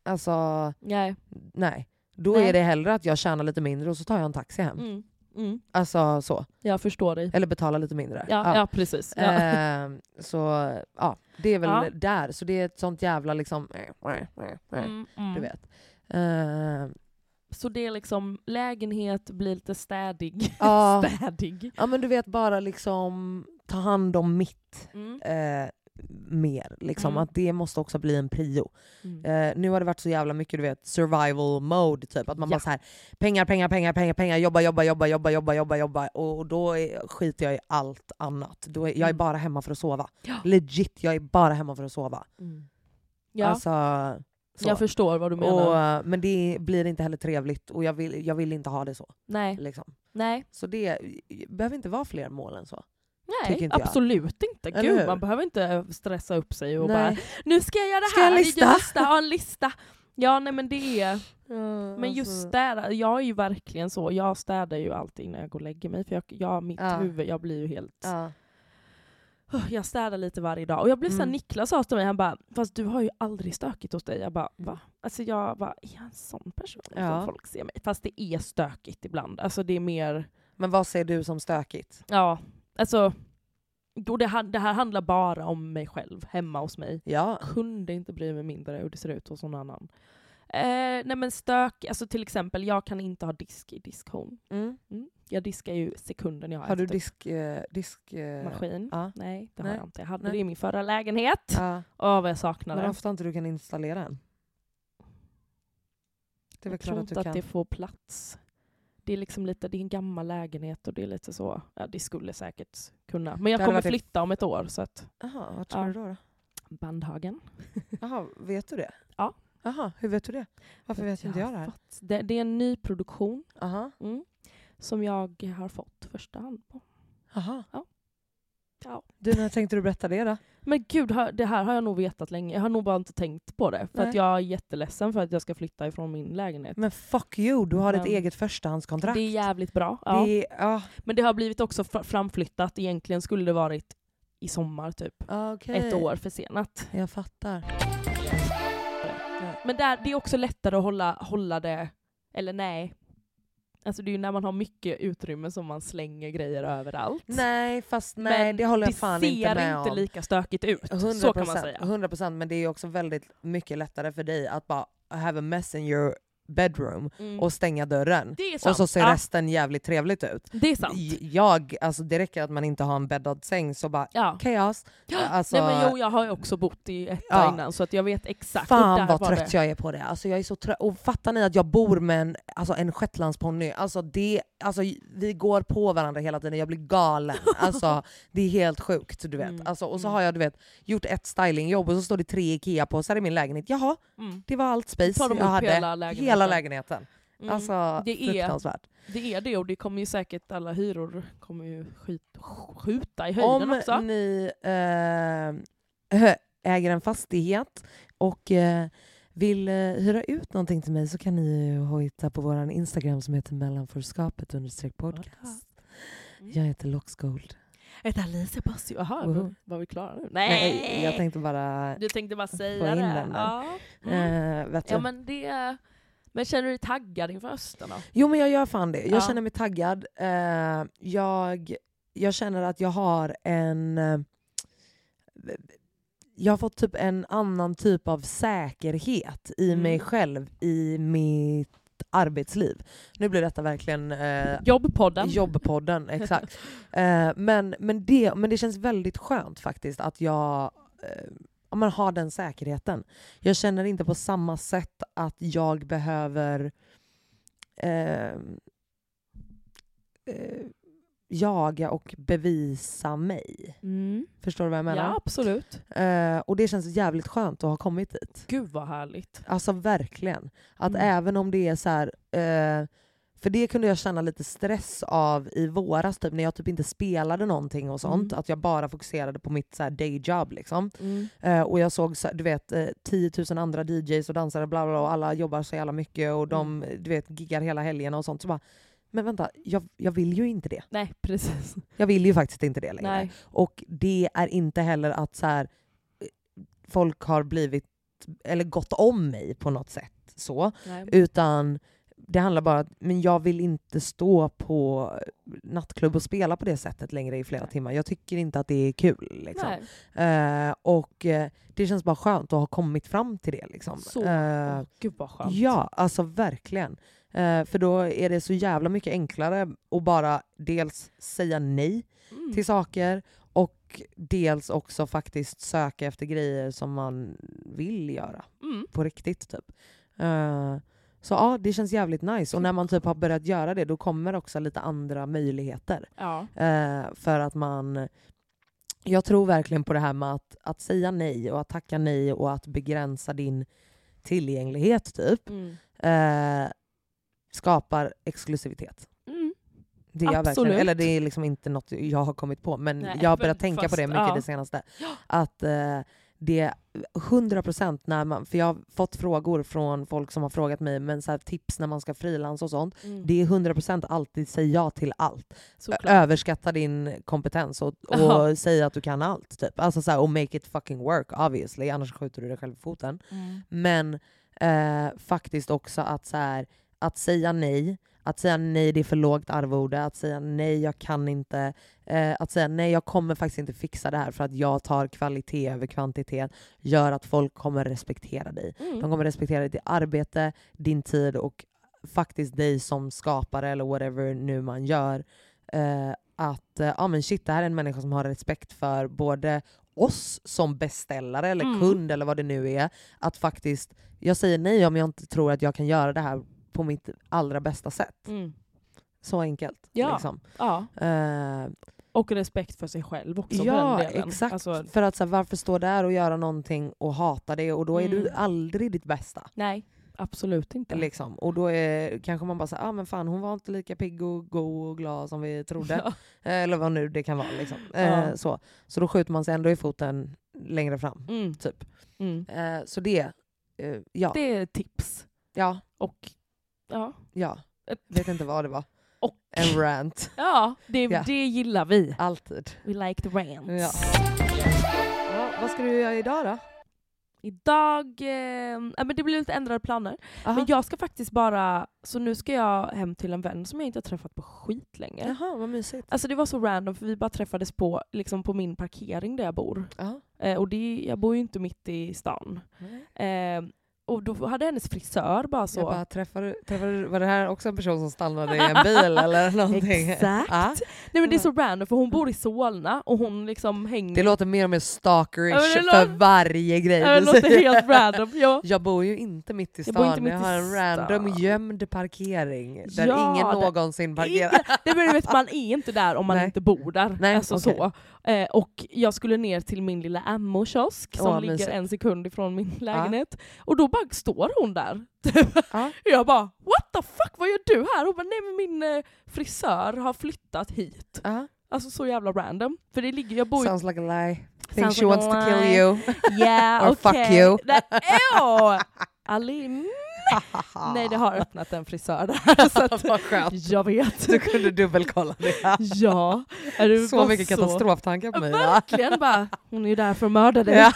alltså nej. nej. Då Nej. är det hellre att jag tjänar lite mindre och så tar jag en taxi hem. Mm. Mm. Alltså så. Jag förstår dig. Eller betala lite mindre. Ja, ja. ja precis. Ja. Eh, så ja, det är väl ja. där. Så det är ett sånt jävla liksom... Mm, mm. Du vet. Eh, så det är liksom lägenhet blir lite städig. Ja, städig. Ja men du vet bara liksom ta hand om mitt... Mm. Eh, mer. Liksom. Mm. Att det måste också bli en prio. Mm. Eh, nu har det varit så jävla mycket, du vet, survival mode typ. Att man ja. bara så här, pengar, pengar, pengar, pengar, pengar, jobba, jobba, jobba, jobba, jobba, jobba, jobba. Och, och då är, skiter jag i allt annat. Då är, jag är mm. bara hemma för att sova. Ja. Legit, jag är bara hemma för att sova. Mm. Ja. Alltså... Så. Jag förstår vad du menar. Och, men det blir inte heller trevligt. Och jag vill, jag vill inte ha det så. Nej. Liksom. Nej. Så det behöver inte vara fler mål än så. Nej, inte absolut jag. inte. Gud, man behöver inte stressa upp sig och nej. bara, nu ska jag göra det ska här. Ska jag lista? Ja, en lista. Ja, nej men det är... Mm, men just alltså. Städa, jag är ju verkligen så. Jag städar ju alltid innan jag går och lägger mig. För jag, jag mitt ja. huvud, jag blir ju helt... Ja. Jag städar lite varje dag. Och jag blev mm. så här, Niklas sa till mig, han bara, fast du har ju aldrig stökigt hos dig. Jag bara, va? Alltså jag bara, är jag en sån person ja. som folk ser mig? Fast det är stökigt ibland. Alltså det är mer... Men vad ser du som stökigt? Ja, alltså... Då det, det här handlar bara om mig själv, hemma hos mig. Jag kunde inte bry mig mindre hur det ser ut hos någon annan. Eh, nej men stök, alltså till exempel, jag kan inte ha disk i diskhon. Mm. Mm. Jag diskar ju sekunden jag har. Har du disk, eh, disk eh, maskin? Ah. Nej, det har Nej. jag inte. Jag hade Nej. det i min förra lägenhet. Ah. Åh, vad jag saknade. Men ofta inte du kan installera den. Det är väl klart att du kan. Jag tror inte att det får plats. Det är liksom lite, det är en gammal lägenhet och det är lite så. Ja, det skulle säkert kunna. Men jag kommer flytta ett... om ett år så att. Aha, vad tror ja. du då, då? Bandhagen. Jaha, vet du det? Ja. Aha, hur vet du det? Varför vet jag inte jag det här? Fått, det, det är en ny produktion mm, som jag har fått första hand på. Aha. Ja. Ja. Du, när tänkte du berätta det då? Men gud, det här har jag nog vetat länge. Jag har nog bara inte tänkt på det. För Nej. att jag är jätteledsen för att jag ska flytta ifrån min lägenhet. Men fuck you, du har men, ett eget förstahandskontrakt. Det är jävligt bra. Ja. Det är, ja. Men det har blivit också framflyttat. Egentligen skulle det varit i sommar typ. Okay. Ett år försenat. Jag fattar. Men där, det är också lättare att hålla, hålla det, eller nej. Alltså det är ju när man har mycket utrymme som man slänger grejer överallt. Nej, fast nej, men det håller jag fan inte med om. Det ser inte lika stökigt ut, så kan man säga. hundra procent, men det är ju också väldigt mycket lättare för dig att bara have a mess in your bedroom mm. och stänga dörren. Och så ser ja. resten jävligt trevligt ut. Det är sant. Jag, alltså det räcker att man inte har en bäddad säng så bara, ja. kaos. Ja. Alltså, nej men jo, jag har ju också bott i ett ja. innan så att jag vet exakt. Fan där vad var trött det. jag är på det. Alltså jag är så trött. Och fattar ni att jag bor med en, alltså en shetlandsponny. Alltså det, alltså vi går på varandra hela tiden. Jag blir galen. Alltså det är helt sjukt, du vet. Mm. Alltså, och så har jag, du vet, gjort ett stylingjobb och så står det tre Ikea-påsar i min lägenhet. Jaha, mm. det var allt space jag hade. Hela lägenheten. Hela lägenheten. Mm. Alltså, det är, det är det och det kommer ju säkert, alla hyror kommer ju skjuta, skjuta i höjden om också. Om ni äh, äger en fastighet och äh, vill äh, hyra ut någonting till mig så kan ni ju hojta på våran Instagram som heter Mellanförskapet understreck podcast. Mm. Jag heter Loxgold. Jag heter Alizia Passi. Jaha, uh-huh. var vi klara nu? Nej. Nej! Jag tänkte bara... Du tänkte bara säga det. Den ja. Mm. Uh, vet ja, men det... Men känner du dig taggad inför hösten då? Jo, men jag gör fan det. Jag ja. känner mig taggad. Uh, jag, jag känner att jag har en... Uh, jag har fått typ en annan typ av säkerhet i mm. mig själv, i mitt arbetsliv. Nu blir detta verkligen eh, jobbpodden. Jobbpodden, exakt. eh, men, men, det, men det känns väldigt skönt faktiskt att jag eh, man har den säkerheten. Jag känner inte på samma sätt att jag behöver eh, eh, jaga och bevisa mig. Mm. Förstår du vad jag menar? Ja, absolut. Eh, och det känns jävligt skönt att ha kommit dit. Gud vad härligt. Alltså verkligen. Att mm. även om det är så här... Eh, för det kunde jag känna lite stress av i våras typ, när jag typ inte spelade någonting och sånt. Mm. Att jag bara fokuserade på mitt så här dayjob liksom. Mm. Eh, och jag såg, du vet, tio tusen andra D Js och dansare bla bla och alla jobbar så jävla mycket och de, mm. du vet, giggar hela helgen och sånt. Så bara... Men vänta, jag, jag vill ju inte det. Nej, precis. Jag vill ju faktiskt inte det längre. Nej. Och det är inte heller att så här, folk har blivit, eller gått om mig på något sätt. Så. Nej. Utan det handlar bara om att men jag vill inte stå på nattklubb och spela på det sättet längre i flera Nej. timmar. Jag tycker inte att det är kul. Liksom. Uh, och uh, det känns bara skönt att ha kommit fram till det. Liksom. Så, uh, gud vad skönt. Ja, alltså verkligen. Uh, för då är det så jävla mycket enklare att bara dels säga nej mm. till saker och dels också faktiskt söka efter grejer som man vill göra. Mm. På riktigt typ. Uh, så ja, det känns jävligt nice. Och när man typ har börjat göra det, då kommer också lite andra möjligheter. Ja. Uh, för att man... Jag tror verkligen på det här med att, att säga nej och att tacka nej och att begränsa din tillgänglighet typ. Mm. Eh, skapar exklusivitet. Mm. Det är verkligen, eller det är liksom inte något jag har kommit på, men nej, jag har börjat tänka fast, på det mycket ja. Det senaste. Att eh, det hundra procent när man, för jag har fått frågor från folk som har frågat mig, men så här, tips när man ska frilansa och sånt, mm. det är hundra procent alltid säg ja till allt. Såklart. Överskatta din kompetens och, och säg att du kan allt typ. Alltså så här, och make it fucking work obviously, annars skjuter du dig själv i foten. Mm. Men eh, faktiskt också att så här, att säga nej, att säga nej det är för lågt arvode, att säga nej jag kan inte, eh, att säga nej jag kommer faktiskt inte fixa det här för att jag tar kvalitet över kvantitet, gör att folk kommer respektera dig. Mm. De kommer respektera ditt arbete, din tid och faktiskt dig som skapare eller whatever nu man gör. Eh, att eh, ah, men shit, det här är en människa som har respekt för både oss som beställare eller mm. kund eller vad det nu är. Att faktiskt, jag säger nej om jag inte tror att jag kan göra det här på mitt allra bästa sätt. Mm. Så enkelt. Ja. Liksom. Ja. Uh, och respekt för sig själv också. Ja, exakt. Alltså. För att så här, varför stå där och göra någonting och hata det, och då är mm. du aldrig ditt bästa. Nej, absolut inte. Liksom. Och då är, kanske man bara säger, ah, men fan hon var inte lika pigg och god och glad som vi trodde. Ja. Eller vad nu det kan vara. Liksom. Ja. Uh, så. så då skjuter man sig ändå i foten längre fram. Mm. Typ. Mm. Uh, så det, uh, ja. Det är tips. Ja. Och ja. ja, vet inte vad det var. Och. En rant. Ja, det, ja. det gillar vi. Alltid. We like the rants. Ja. Ja, vad ska du göra idag då? Idag, eh, men det blir lite ändrade planer. Aha. Men jag ska faktiskt bara, så nu ska jag hem till en vän som jag inte har träffat på skit länge. Jaha, vad mysigt. Alltså det var så random för vi bara träffades på, liksom på min parkering där jag bor. Eh, och det, jag bor ju inte mitt i stan. Mm. Eh, Och då hade hennes frisör bara så... Jag bara, träffade, träffade, var det här också en person som stannade i en bil eller någonting? Exakt. Ah. Nej men det är så random för hon bor i Solna och hon liksom hänger... Det låter mer och mer stalkerish ja, för låter... varje grej. Ja, det låter helt random. Ja. Jag bor ju inte mitt i stan. Jag, inte mitt i jag har en random stan. Gömd parkering där ja, ingen någonsin parkerar. Inga... Det men, vet, man är inte där om man Nej. Inte bor där. Nej, alltså, okay. så. Eh, och jag skulle ner till min lilla ammo-kiosk som oh, ligger mysigt. En sekund ifrån min lägenhet. Ah. Och då bara står hon där. Ah. Jag bara, what the fuck, vad gör du här? Hon bara, nej men min frisör har flyttat hit. Ah. Alltså så jävla random. För det ligger, jag bor Sounds i... like a lie. Think Sounds she like wants to kill you. Yeah, Or okay. fuck you. Ew! Alim. Nej, det har öppnat en frisör där. Så att, vad skönt. Jag vet. Du kunde dubbelkolla det. Ja. Är du så mycket så... katastroftankar på mig. Verkligen ja. Bara, hon är ju där för att mörda dig. Ja.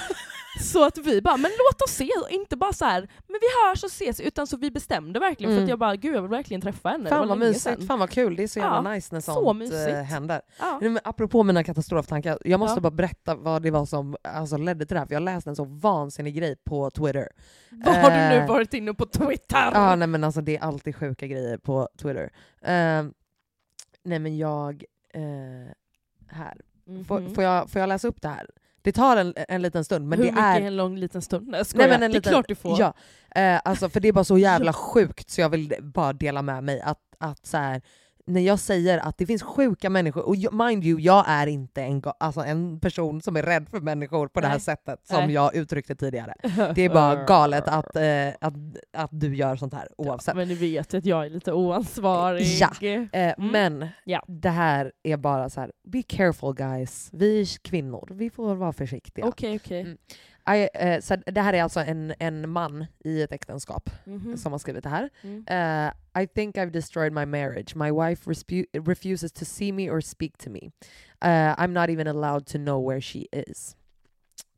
Så att vi bara, men låt oss se. Inte bara så här, men vi hörs och ses. Utan så vi bestämde verkligen. Mm. För att jag bara, gud jag vill verkligen träffa henne. Fan vad mysigt, fan vad kul. Det är så jävla ja, nice när sånt så händer. Ja. Men apropå mina katastroftankar. Jag måste ja. bara berätta vad det var som alltså, ledde till det här. För jag läste en så vansinnig grej på Twitter. Vad eh, har du nu varit inne på Twitter? Ja, nej men alltså det är alltid sjuka grejer på Twitter. Eh, nej men jag... Eh, här. Mm-hmm. Får, får, jag, får jag läsa upp det här? Det tar en, en liten stund. Men Hur det mycket är en lång liten stund? Nej, Nej, men en det liten... är klart du får. Ja. Eh, alltså, för det är bara så jävla sjukt så jag vill bara dela med mig. Att, att så här, när jag säger att det finns sjuka människor. Och mind you, jag är inte en, alltså, en person som är rädd för människor på Nej. Det här sättet. Som Nej. Jag uttryckte tidigare. Det är bara galet att, eh, att, att du gör sånt här oavsett. Ja, men du vet att jag är lite oansvarig. Ja. Eh, mm. Men ja. Det här är bara så här. Be careful guys. Vi kvinnor. Vi får vara försiktiga. Okej, okej. Mm. I, eh, så det här är alltså en, en man i ett äktenskap mm-hmm. som har skrivit det här. Mm. Uh, I think I've destroyed my marriage. My wife respu- refuses to see me or speak to me. Uh, I'm not even allowed to know where she is.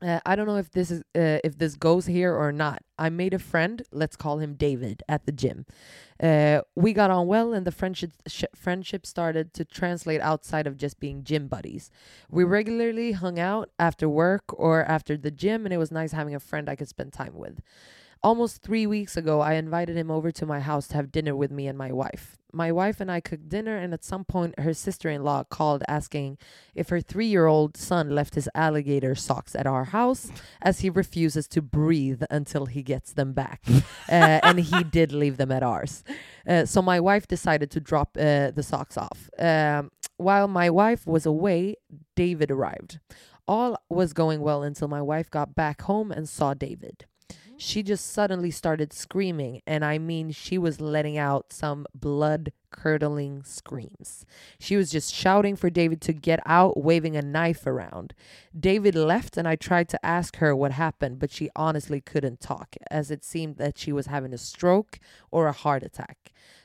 Uh, I don't know if this is uh, if this goes here or not. I made a friend, let's call him David, at the gym. Uh, we got on well and the friendship sh- friendship started to translate outside of just being gym buddies. We regularly hung out after work or after the gym and it was nice having a friend I could spend time with. Almost three weeks ago, I invited him over to my house to have dinner with me and my wife. My wife and I cooked dinner, and at some point, her sister-in-law called asking if her three-year-old son left his alligator socks at our house, as he refuses to breathe until he gets them back. uh, and he did leave them at ours. Uh, so my wife decided to drop uh, the socks off. Um, while my wife was away, David arrived. All was going well until my wife got back home and saw David. She just suddenly started screaming, and I mean, she was letting out some blood-curdling screams. She was just shouting for David to get out, waving a knife around. David left, and I tried to ask her what happened, but she honestly couldn't talk, as it seemed that she was having a stroke or a heart attack.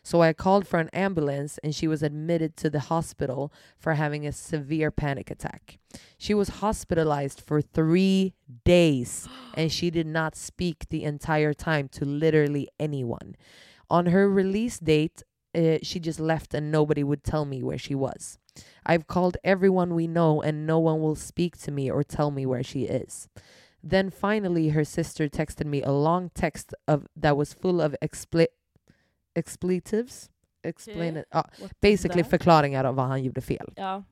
So I called for an ambulance, and she was admitted to the hospital for having a severe panic attack. She was hospitalized for three days, and she did not speak the entire time to literally anyone. On her release date, uh, she just left, and nobody would tell me where she was. I've called everyone we know, and no one will speak to me or tell me where she is. Then finally, her sister texted me a long text of that was full of expl- expletives. Explain it. Okay. Ah, basically förklaringar av vad han gjorde fel. Ja.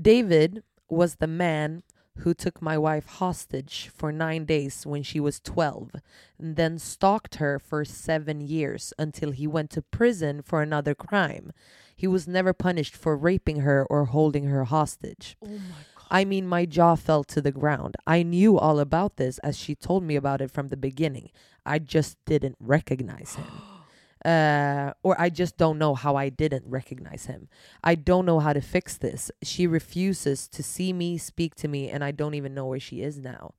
David was the man who took my wife hostage for nine days when she was twelve, and then stalked her for seven years until he went to prison for another crime. He was never punished for raping her or holding her hostage. Oh my God. I mean, my jaw fell to the ground. I knew all about this as she told me about it from the beginning. I just didn't recognize him. Uh, or I just don't know how I didn't recognize him. I don't know how to fix this. She refuses to see me, speak to me, and I don't even know where she is now.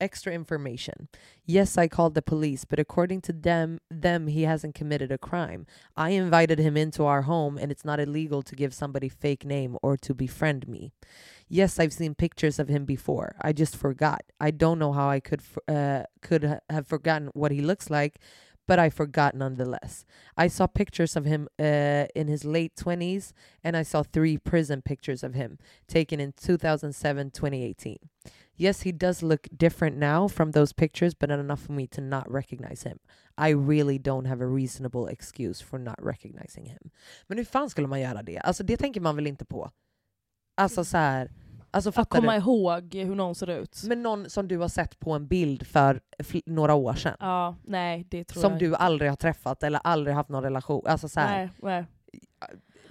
Extra information. Yes, I called the police, but according to them, them, he hasn't committed a crime. I invited him into our home, and it's not illegal to give somebody fake name or to befriend me. Yes, I've seen pictures of him before. I just forgot. I don't know how I could uh, could have forgotten what he looks like, but I forgot nonetheless. I saw pictures of him uh, in his late twenties, and I saw three prison pictures of him taken in two thousand seven to twenty eighteen. Yes, he does look different now from those pictures, but not enough for me to not recognize him. I really don't have a reasonable excuse for not recognizing him. Men hur fan skulle man göra det? Alltså det tänker man väl inte på? Alltså så här... Alltså, att komma du? ihåg hur någon ser ut. Men någon som du har sett på en bild för fl- några år sedan. Ja, nej, det tror som jag. Som du aldrig har träffat eller aldrig haft någon relation. Alltså så här. Nej, nej.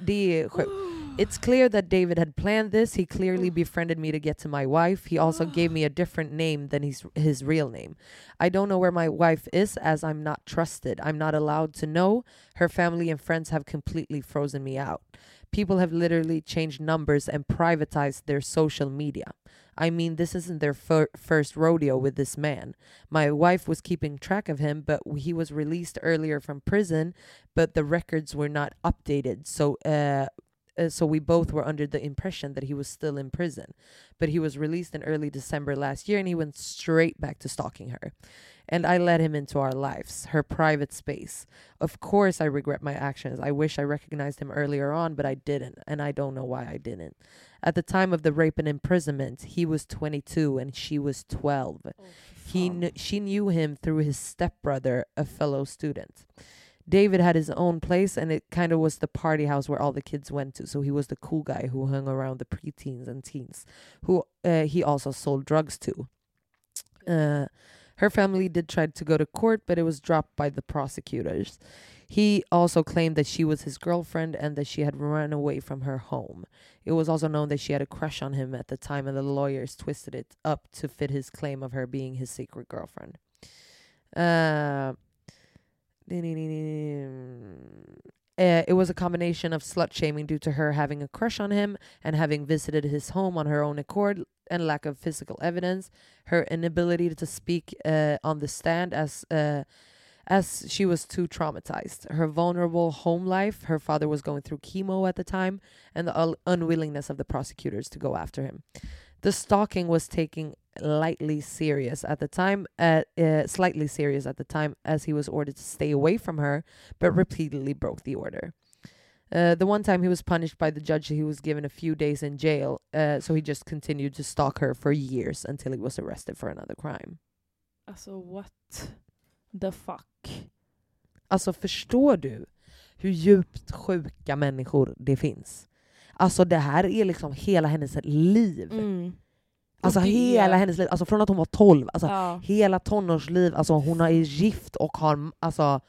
Det är sjukt. It's clear that David had planned this. He clearly befriended me to get to my wife. He also gave me a different name than his his real name. I don't know where my wife is as I'm not trusted. I'm not allowed to know. Her family and friends have completely frozen me out. People have literally changed numbers and privatized their social media. I mean, this isn't their fir- first rodeo with this man. My wife was keeping track of him, but he was released earlier from prison, but the records were not updated. So, uh, uh, so we both were under the impression that he was still in prison. But he was released in early December last year, and he went straight back to stalking her. And I let him into our lives, her private space. Of course, I regret my actions. I wish I recognized him earlier on, but I didn't. And I don't know why I didn't. At the time of the rape and imprisonment, he was twenty-two and she was twelve. Oh, he kn- she knew him through his stepbrother, a fellow student. David had his own place, and it kind of was the party house where all the kids went to. So he was the cool guy who hung around the preteens and teens, who uh, he also sold drugs to. Uh... Her family did try to go to court, but it was dropped by the prosecutors. He also claimed that she was his girlfriend and that she had run away from her home. It was also known that she had a crush on him at the time, and the lawyers twisted it up to fit his claim of her being his secret girlfriend. Uh, Uh, it was a combination of slut-shaming due to her having a crush on him and having visited his home on her own accord and lack of physical evidence, her inability to speak uh, on the stand as uh, as she was too traumatized, her vulnerable home life, her father was going through chemo at the time, and the un- unwillingness of the prosecutors to go after him. The stalking was taking lightly serious at the time, uh, uh, slightly serious at the time, as he was ordered to stay away from her, but repeatedly broke the order. Uh, the one time he was punished by the judge, he was given a few days in jail, uh, so he just continued to stalk her for years until he was arrested for another crime. Alltså, what? the fuck? Alltså förstår du hur djupt sjuka människor det finns? Alltså det här är liksom hela hennes liv. Mm. Alltså det... hela hennes liv. Alltså från att hon var tolv. Alltså ja. Hela tonårsliv. Alltså hon är gift och har... Alltså...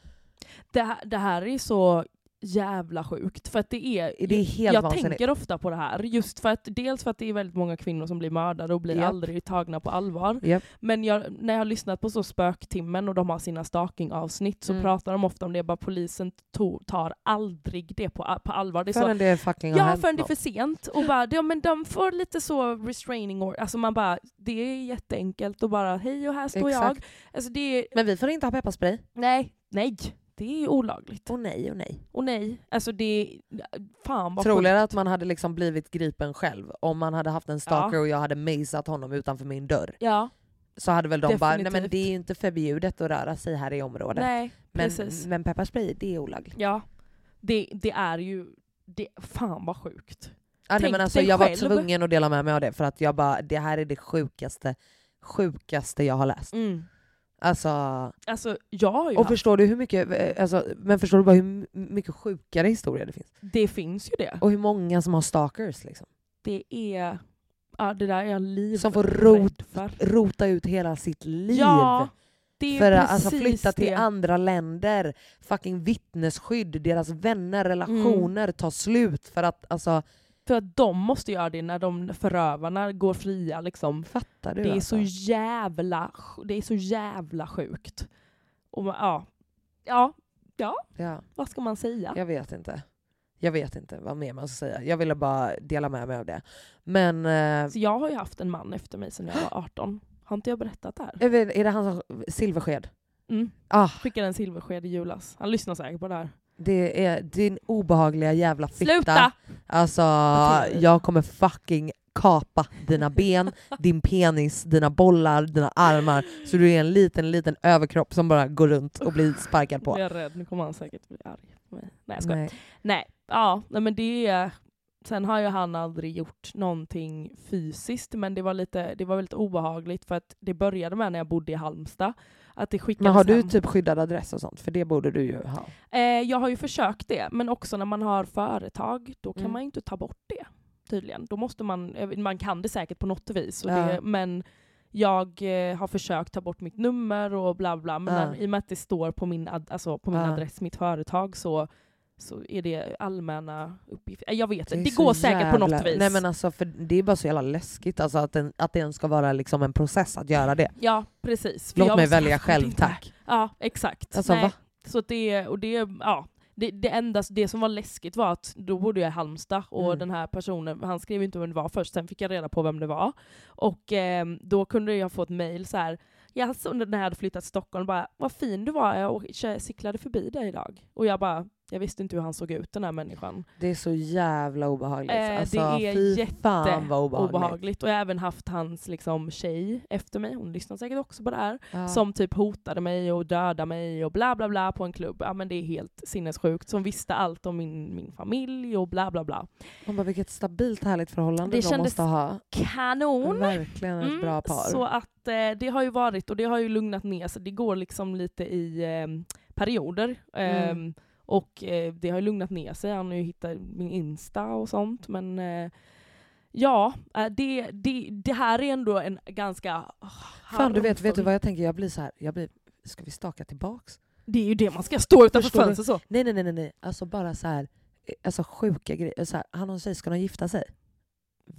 Det, här, det här är så... jävla sjukt för att det är, det är helt jag vansinnigt. Tänker ofta på det här just för att dels för att det är väldigt många kvinnor som blir mördade och blir yep. aldrig tagna på allvar yep. men jag, när jag har lyssnat på så spöktimmen och de har sina stalking-avsnitt så mm. pratar de ofta om det, bara polisen to- tar aldrig det på, på allvar. Det är förrän så, det är fucking ja, förrän det är för sent och bara, ja men de får lite så restraining order, alltså man bara det är jätteenkelt och bara hej och här står exakt. Jag alltså det är, men vi får inte ha pepparspray. Nej, nej. Det är ju olagligt. Och nej, och nej. Och nej. Alltså det fan vad troligare sjukt. Att man hade liksom blivit gripen själv. Om man hade haft en stalker ja. Och jag hade mejsat honom utanför min dörr. Ja. Så hade väl de definitivt. Bara, nej men det är ju inte förbjudet att röra sig här i området. Nej, men, precis. Men pepparspray, det är olagligt. Ja, det, det är ju, det, fan vad sjukt. Ja, nej, men alltså, jag själv. Var tvungen att dela med mig av det. För att jag bara, det här är det sjukaste, sjukaste jag har läst. Mm. Alltså, alltså ja, ja. Och förstår du hur mycket alltså, men förstår du bara hur mycket sjukare historier det finns? Det finns ju det. Och hur många som har stalkers liksom. Det är ja, det där är liv som får rot, rota ut hela sitt liv. Ja, det är för att alltså, flytta till det. Andra länder, fucking vittnesskydd, deras vänner, relationer mm. tar slut för att alltså för att de måste göra det när de förövarna går fria liksom. Fattar du? Det är alltså? Så jävla det är så jävla sjukt. Och man, ja. ja. Ja. Ja. Vad ska man säga? Jag vet inte. Jag vet inte vad mer man ska säga. Jag ville bara dela med mig av det. Men eh... så jag har ju haft en man efter mig sedan jag var arton. Har inte jag berättat det här? Är, är det han som silversked? Mm. Ah. Skickade en silversked i julas. Han lyssnar säkert på det här. Det är din obehagliga jävla fitta. Sluta! Alltså, jag kommer fucking kapa dina ben, din penis, dina bollar, dina armar. Så du är en liten, liten överkropp som bara går runt och blir sparkad på. Jag är rädd, nu kommer han säkert bli arg. Nej, jag skojar. Nej. Nej, ja, men det är... Sen har ju han aldrig gjort någonting fysiskt, men det var, lite, det var väldigt obehagligt för att det började med när jag bodde i Halmstad. Att det skickades men har du hem. Typ skyddad adress och sånt? För det borde du ju ha. Eh, jag har ju försökt det, men också när man har företag, då kan mm. man ju inte ta bort det tydligen. Då måste man, man kan det säkert på något vis, och ja. Det, men jag eh, har försökt ta bort mitt nummer och bla bla, men ja. När, i och med att det står på min, ad, alltså på min ja. Adress, mitt företag, så... så är det allmänna uppgifter. Jag vet det. Det går säkert jävla. På något vis. Nej, men alltså, för det är bara så jävla läskigt alltså, att, den, att den ska vara liksom en process att göra det. Ja, precis. Låt mig välja själv, tack. Ja, exakt. Alltså, nej. Va? Så det, och det, ja, det, det, enda, det som var läskigt var att då bodde jag i Halmstad och mm. den här personen, han skrev inte vem det var först, sen fick jag reda på vem det var. Och eh, då kunde jag få ett mejl så här. Jag såg när jag hade flyttat till Stockholm bara, vad fin du var, jag cyklade förbi dig idag. Och jag bara, jag visste inte hur han såg ut, den här människan. Det är så jävla obehagligt. Eh, alltså, det är jätteobehagligt. Obehagligt. Och jag har även haft hans liksom, tjej efter mig, hon lyssnar säkert också på det här, ja. Som typ hotade mig och dödade mig och bla bla bla på en klubb. Ja, men det är helt sinnessjukt. Som visste allt om min, min familj och bla bla bla. Man bara, vilket stabilt härligt förhållande det de måste ha. Kanon! Verkligen ett mm, bra par. Så att eh, det har ju varit, och det har ju lugnat ner sig. Det går liksom lite i eh, perioder. Eh, mm. Och eh, det har ju lugnat ner sig. Han har ju hittat min Insta och sånt. Men eh, ja, det, det, det här är ändå en ganska... Oh, fan, du vet, vet du vad jag tänker? Jag blir så här, jag blir, ska vi staka tillbaks? Det är ju det, man ska stå utanför fönstret så. Nej, nej, nej, nej. Alltså bara så här, alltså sjuka grejer. Så här, han och en tjej, ska de gifta sig?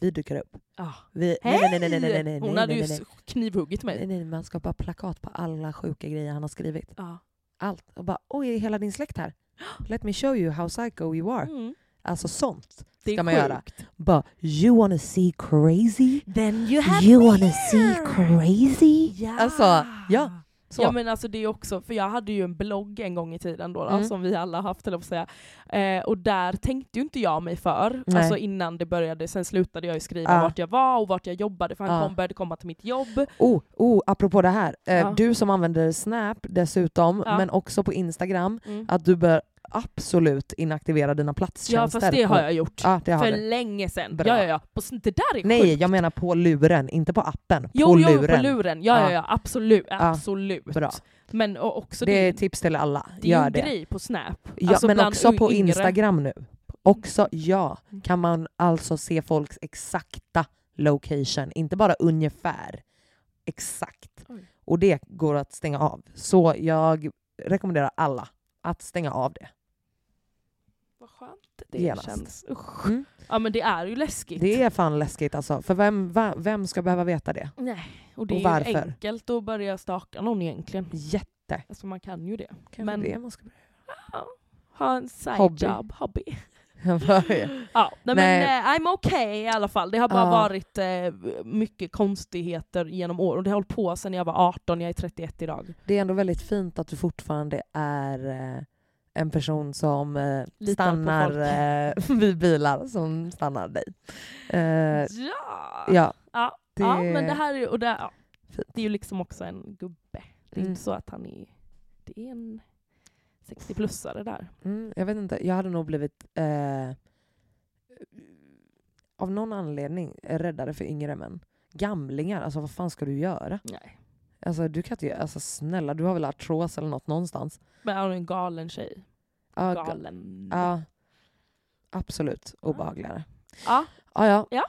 Vi dyker upp. Ah. Vi, nej, nej, nej, nej, nej, nej, hon nej, hade nej, ju nej, nej. Knivhuggit mig. Nej, nej, man ska bara plakat på alla sjuka grejer han har skrivit. Ah. Allt. Och bara, oj, är hela din släkt här? Let me show you how psycho you are. Mm. Alltså sånt ska man göra. But you wanna see crazy? Then you have you wanna see crazy? Yeah. Alltså, ja. Så. Ja men alltså det är också, för jag hade ju en blogg en gång i tiden då, då mm. som vi alla haft eller säga. Eh, och där tänkte ju inte jag mig för. Nej. Alltså innan det började, sen slutade jag ju skriva ah. vart jag var och vart jag jobbade, för han ah. kom, började komma till mitt jobb. Oh, oh apropå det här. Eh, ah. Du som använder Snap dessutom, ah. men också på Instagram, mm. att du bör absolut inaktivera dina platstjänster. Ja, fast det har jag gjort. Ja, det har för du. Länge sedan. Bra. Ja, ja, ja. Och det där är Nej, sjukt. Jag menar på luren, inte på appen. På jo, jo, luren. på luren. Ja, ja, ja. Absolut. absolut. Ja, bra. Men också det, det är tips till alla. Det är en det. grej på Snap. Ja, alltså men också på yngre. Instagram nu. Också, ja. Kan man alltså se folks exakta location. Inte bara ungefär. Exakt. Oj. Och det går att stänga av. Så jag rekommenderar alla att stänga av det. Vad skönt det Genast. känns. Usch. Mm. Ja, men det är ju läskigt. Det är fan läskigt alltså. För vem, va, vem ska behöva veta det? Nej. Och det och är varför? Ju enkelt att börja stalka någon egentligen. Jätte. Alltså man kan ju det. Kan men det man ska börja. Ha en side hobby. job, hobby. ja, men nej. Eh, I'm okay i alla fall. Det har bara ah. varit eh, mycket konstigheter genom år. Och det har hållit på sedan jag var arton, jag är trettioett idag. Det är ändå väldigt fint att du fortfarande är eh, en person som eh, stannar eh, vid bilar som stannar dig. Eh, ja. Ja, ja, det... ja, men det här är, och det, ja. det är ju liksom också en gubbe. Det är mm. inte så att han är... Det är en... sextio-plussare där. Mm, jag vet inte, jag hade nog blivit eh, av någon anledning räddare för yngre män. Gamlingar, alltså vad fan ska du göra? Nej. Alltså du kan inte, alltså snälla, du har väl artros eller något någonstans. Men är du en galen tjej? Ja, galen. Ja, absolut, obehagligare. Ja. Ah, ja. ja,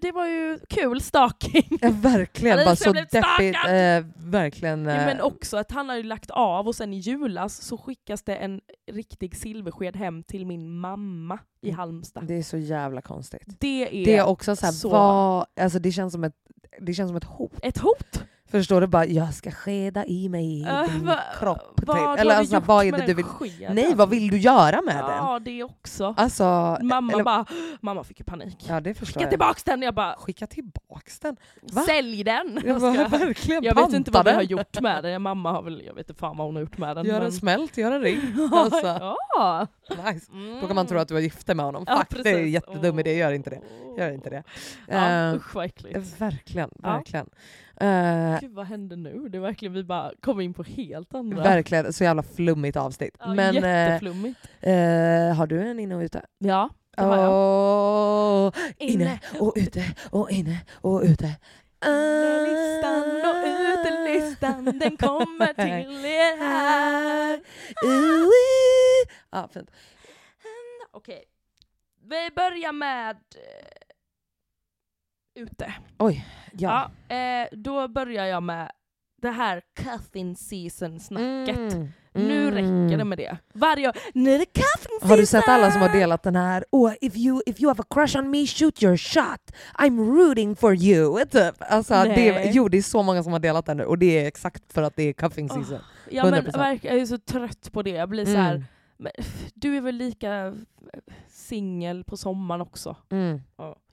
det var ju kul stalking. Ja, verkligen, bara så deppigt. Eh, verkligen. Eh. Ja, men också att han har ju lagt av och sen i julas så skickas det en riktig silversked hem till min mamma i Halmstad. Det är så jävla konstigt. Det är, det är också så här, så... Vad, alltså det känns som ett, det känns som ett hot. Ett hot? Förstår du bara, jag ska skeda i mig äh, din va, kropp. Vad eller alltså, vad är det du vill? Sked? Nej, vad vill du göra med ja, den? Ja, det också. Alltså, mamma eller... bara, mamma fick ju panik. Ja, det förstår Skicka jag. tillbaks den. Jag bara, skicka tillbaks den. Va? Sälj den. Jag, bara, jag, verkligen jag vet inte vad den har gjort med den. Mamma har väl, jag vet inte fan vad hon har gjort med den. Gör men... en smält, gör en ring. Alltså. ja. Nice. Mm. Då kan man tro att du var gifte med honom. Ja, Fuck, precis. Det är jättedum idé. Gör inte det. Gör inte det. Ja, uh, usch, vad äckligt. Verkligen, verkligen. Ja. Uh, Gud, vad hände nu? Det är verkligen, vi bara kom in på helt andra. Verkligen, så jävla flummigt avsnitt. Ja, men, jätteflummigt. Uh, uh, har du en inne och ute? Ja, det har jag. Oh, inne. inne och ute och inne och ute. Innelistan och utelistan, den kommer till er här. Ah, fint. Okej, okay. Vi börjar med... ute. Oj, ja. ja eh, då börjar jag med det här cuffing season-snacket. Mm, mm. Nu räcker det med det. Varje år, nu är det cuffing season! Har du sett alla som har delat den här? Oh, if you, if you have a crush on me, shoot your shot. I'm rooting for you. Typ. Alltså, det, jo, det är så många som har delat den nu. Och det är exakt för att det är cuffing season. Oh, ja, men verkligen, jag är så trött på det. Jag blir mm. så här... Men du är väl lika singel på sommaren också. Mm.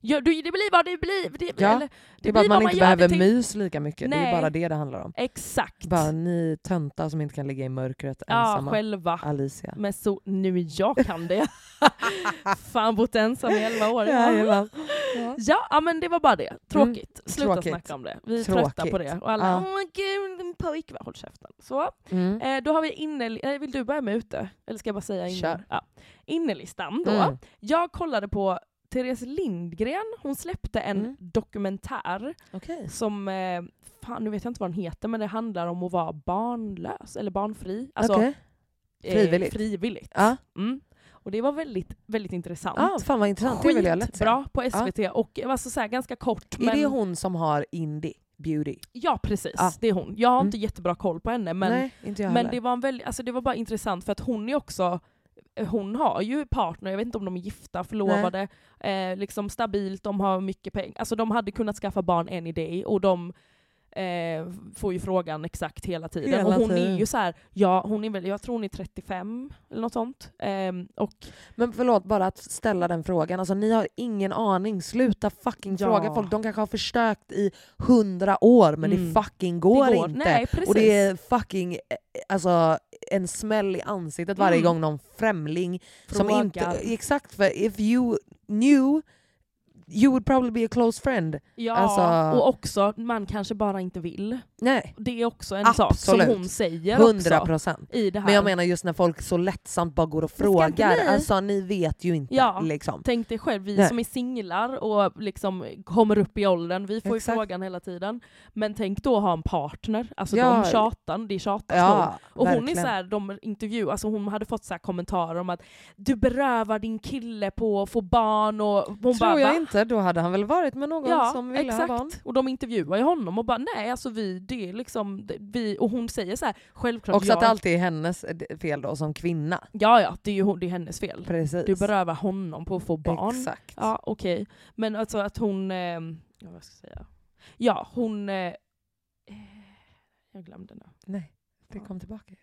Ja, du, det blir vad det blir. Det, ja, eller, det, det är bara att man, man inte behöver till... mys lika mycket. Nej. Det är bara det det handlar om. Exakt. Bara ni töntar som inte kan ligga i mörkret ja, ensamma. Själva. Alizia. Men så, nu jag kan det. Fan, bott ensam i elva år. Ja, ja. Ja. ja, men det var bara det. Tråkigt. Mm. Sluta Tråkigt. snacka om det. Vi är Tråkigt. trötta på det. Och alla, ja. oh my god, din pojk. Håll käften. Så. Mm. Eh, då har vi inne... Eh, vill du börja med ute? Eller ska jag bara säga inne? Ja. Innelistan då. Mm. Jag kollade på Therese Lindgren, hon släppte en mm. dokumentär okay. som, eh, fan nu vet jag inte vad den heter, men det handlar om att vara barnlös eller barnfri. Alltså okay. frivilligt. Eh, frivilligt. Ah. Mm. Och det var väldigt, väldigt intressant. Ah, fan vad intressant. Skit, det vill jag lätt bra på S V T ah. och var så här, ganska kort. Är men... det hon som har indie beauty? Ja, precis. Ah. Det är hon. Jag har inte mm. jättebra koll på henne, men, Nej, inte jag men det, var en väldigt, alltså, det var bara intressant för att hon är också... Hon har ju partner, jag vet inte om de är gifta, förlovade, eh, liksom stabilt, de har mycket pengar. Alltså de hade kunnat skaffa barn en idé och de eh, får ju frågan exakt hela tiden. Hela och hon tiden. är ju så här, ja, hon är väl, jag tror hon är trettiofem eller något sånt. Eh, och Men förlåt, bara att ställa den frågan. Alltså ni har ingen aning, sluta fucking ja. fråga folk. De kanske har försökt i hundra år, men mm. det fucking går, det går inte. Nej, precis. Och det är fucking, alltså... en smäll i ansiktet varje mm. gång någon främling fråga. Som inte, exakt, för if you knew you would probably be a close friend. Ja, alltså... och också, man kanske bara inte vill. Nej. Det är också en absolut sak som hon säger hundra procent i det här. Men jag menar just när folk så lättsamt bara går och frågar. Alltså ni vet ju inte. Ja, liksom. Tänk dig själv, vi nej. Som är singlar och liksom kommer upp i åldern, vi får exakt. Ju frågan hela tiden. Men tänk då ha en partner. Alltså ja. De tjatar, det är tjatas ja, och verkligen. Hon är så här, de intervjuar, alltså hon hade fått så här kommentarer om att du berövar din kille på att få barn och hon tror bara, jag va? Inte, då hade han väl varit med någon ja, som ville exakt. Ha barn. Och de intervjuar ju honom och bara nej, alltså vi, det är liksom, vi, och hon säger så här, självklart också jag, att allt är hennes fel då som kvinna. Ja, ja, det är ju det är hennes fel. Precis. Du berövar honom på att få barn. Exakt. Ja, okej. Okay. Men alltså att hon, eh, ja, vad ska jag säga? Ja, hon, eh, jag glömde nu. Nej, det kom tillbaka.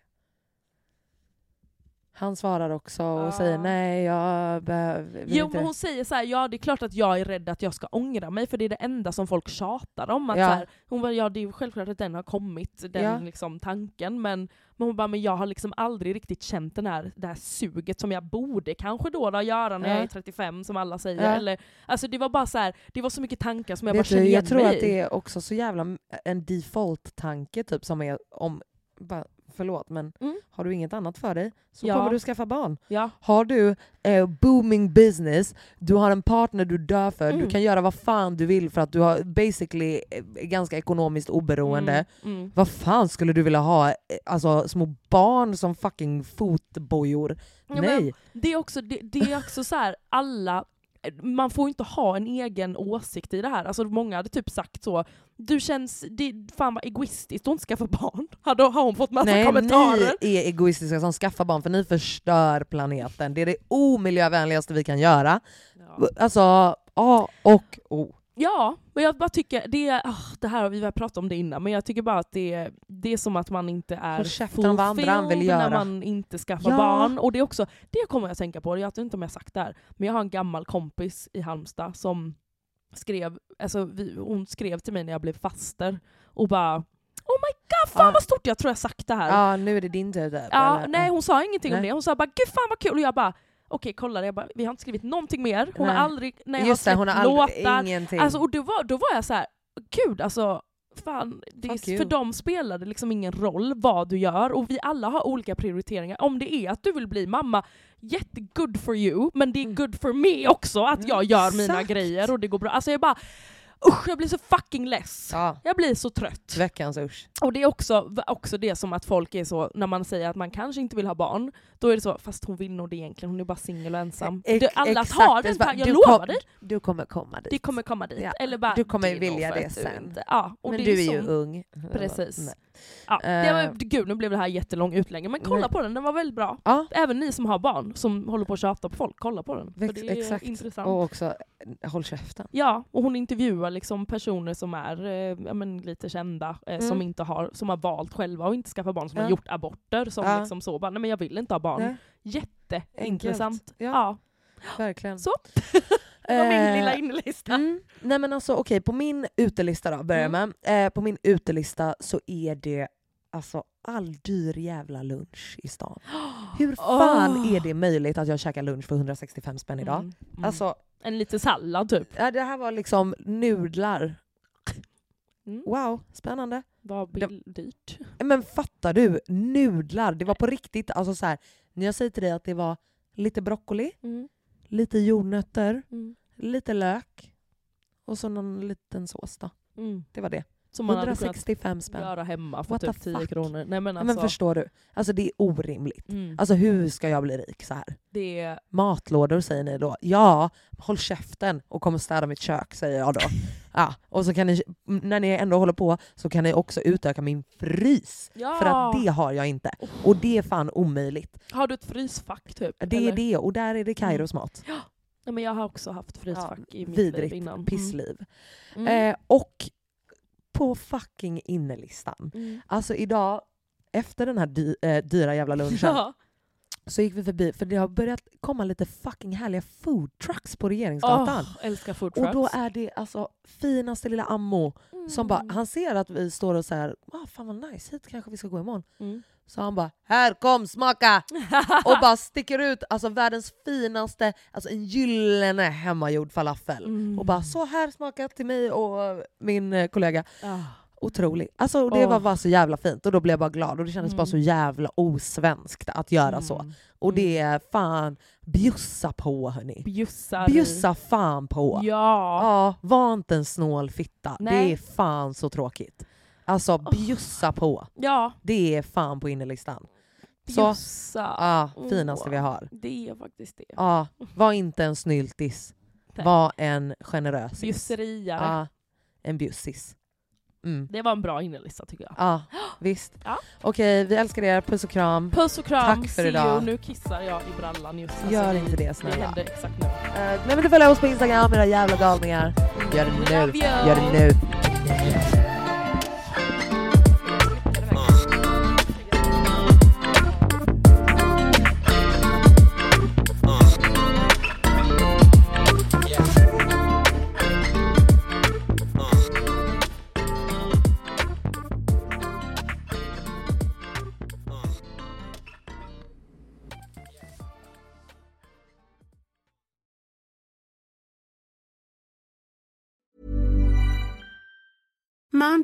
Han svarar också och ah. säger nej, jag behöver inte. Jo, men hon säger så här, ja det är klart att jag är rädd att jag ska ångra mig, för det är det enda som folk tjatar om. Att ja. Så här, hon bara, ja det är ju självklart att den har kommit, den ja. Liksom, tanken. Men, men hon bara, men jag har liksom aldrig riktigt känt den här, det här suget som jag borde kanske då, då göra när ja. Jag är trettiofem som alla säger. Ja. Eller, alltså det var bara så här, det var så mycket tankar som jag vet bara kände igen mig. Jag tror mig. Att det är också så jävla en default-tanke typ som är om... Bara, förlåt, men mm. har du inget annat för dig så ja. Kommer du skaffa barn. Ja. Har du eh, booming business, du har en partner du dör för, mm. du kan göra vad fan du vill för att du har basically eh, ganska ekonomiskt oberoende. Mm. Mm. Vad fan skulle du vilja ha? Alltså små barn som fucking fotbojor. Ja, nej. Det är också, det, det är också så här, alla... Man får inte ha en egen åsikt i det här. Alltså många hade typ sagt så, du känns, det fan vad egoistiskt att skaffa barn. Hade, har hon fått massa nej, kommentarer? Ni är egoistiska som skaffar barn för ni förstör planeten. Det är det omiljövänligaste vi kan göra. Ja. Alltså A och O. Ja, men jag bara tycker det, oh, det här har vi väl pratat om det innan, men jag tycker bara att det, det är som att man inte är fulfilled när man inte skaffar ja. Barn. Och det är också, det kommer jag tänka på, jag vet inte om jag sagt det här, men jag har en gammal kompis i Halmstad som skrev, alltså vi, hon skrev till mig när jag blev faster och bara oh my god, fan ah. vad stort, jag tror jag sagt det här. Ja, ah, nu är det din tur. Ja, eller? Nej hon sa ingenting nej. Om det, hon sa bara gud fan vad kul och jag bara okej, kolla, jag bara, vi har inte skrivit någonting mer. Hon nej. Har aldrig, när jag just har skrivit det, hon har låtar. Ingenting. Alltså, och då var, då var jag så här, gud alltså, fan, det är, för dem spelar det liksom ingen roll vad du gör. Och vi alla har olika prioriteringar. Om det är att du vill bli mamma, jättegood for you, men det är good for me också att jag gör mina exakt. Grejer och det går bra. Alltså jag bara, usch, jag blir så fucking less. Ja. Jag blir så trött. Veckans usch. Och det är också, också det som att folk är så, när man säger att man kanske inte vill ha barn, då är det så, fast hon vill nog det egentligen, hon är bara singel och ensam. E- du, alla exakt, tar den, jag du lovar kom, dig. Du kommer komma dit. Du kommer komma dit. Ja. Eller bara, du kommer vilja det sen. Ja, och men det du är, är ju som, ung. Precis. Ja, det var, gud, nu blev det här jättelång utlänge. Men kolla nej. På den, den var väldigt bra. Ja. Även ni som har barn, som håller på att tjata på folk, kolla på den. För det är exakt. Intressant. Och också, håll käften. Ja, och hon intervjuar liksom personer som är eh, ja, men lite kända, eh, mm. som, inte har, som har valt själva och inte skaffa barn, som ja. Har gjort aborter, som ja. Liksom så bara, nej men jag vill inte ha barn. Nej. Jätteintressant. Ja. Ja. Verkligen. Så. Det var min lilla inlista. Mm. Nej men alltså okej, okay, på min utelista då, börjar mm. med. Eh, på min utelista så är det alltså all dyr jävla lunch i stan. Hur fan oh. är det möjligt att jag käkar lunch för hundrasextiofem spänn idag? Mm. Mm. Alltså, en liten sallad typ. Ja, det här var liksom nudlar. Mm. Wow, spännande. Vad bil- dyrt. Men fattar du, nudlar, det var på riktigt, alltså så här, när jag säger till dig att det var lite broccoli, mm. lite jordnötter, mm. lite lök och så någon liten sås då. Mm. Det var det. Som man hundrasextiofem spänn. Göra hemma för what typ tio kronor. Nej, men, alltså... men förstår du? Alltså det är orimligt. Mm. Alltså hur ska jag bli rik så här? Det är... Matlådor säger ni då. Ja, håll käften och kom och städa mitt kök säger jag då. Ja, och så kan ni, när ni ändå håller på så kan ni också utöka min frys. Ja. För att det har jag inte. Och det är fan omöjligt. Har du ett frysfack typ? Det eller? Är det och där är det Kairos mat. Ja, nej, men jag har också haft frysfack ja, i mitt vidrigt, liv innan. Pissliv. Mm. Mm. Eh, och på fucking innerlistan. Mm. Alltså idag, efter den här dy- äh, dyra jävla lunchen, ja. Så gick vi förbi, för det har börjat komma lite fucking härliga food trucks på Regeringsgatan. Oh, älskar food trucks. Och då är det alltså finaste lilla Ammo mm. som bara, han ser att vi står och så här, ah, fan vad nice, hit kanske vi ska gå imorgon. Mm. Så han bara, här kom smaka! Och bara sticker ut, alltså världens finaste, alltså en gyllene hemmagjord falafel. Mm. Och bara, så här smakar till mig och min kollega. Oh. Otroligt. Alltså det oh. var bara så jävla fint. Och då blev jag bara glad. Och det kändes mm. bara så jävla osvenskt att göra mm. så. Och det är fan, bjussa på hörni. Bjussar bjussa du. Fan på. Ja. Ja, var inte en snål fitta. Nej. Det är fan så tråkigt. Alltså bjussa oh. på. Ja. Det är fan på innerlistan. Bjussa. Så, ja, finaste oh. vi har. Det är faktiskt det. Ja, var inte en snyltis. Nej. Var en generös. Bjusseriare. Ja, en bjussis. Mm. Det var en bra innerlista tycker jag. Ja, visst. Ja. Okej, vi älskar er. Puss och kram. Puss och kram. Tack för See idag. You. Nu kissar jag i brallan just. Alltså, gör inte det snälla. Det händer exakt nu. Uh, nej men du följer oss på Instagram, era jävla galningar. Gör det nu. Gör det nu. Mom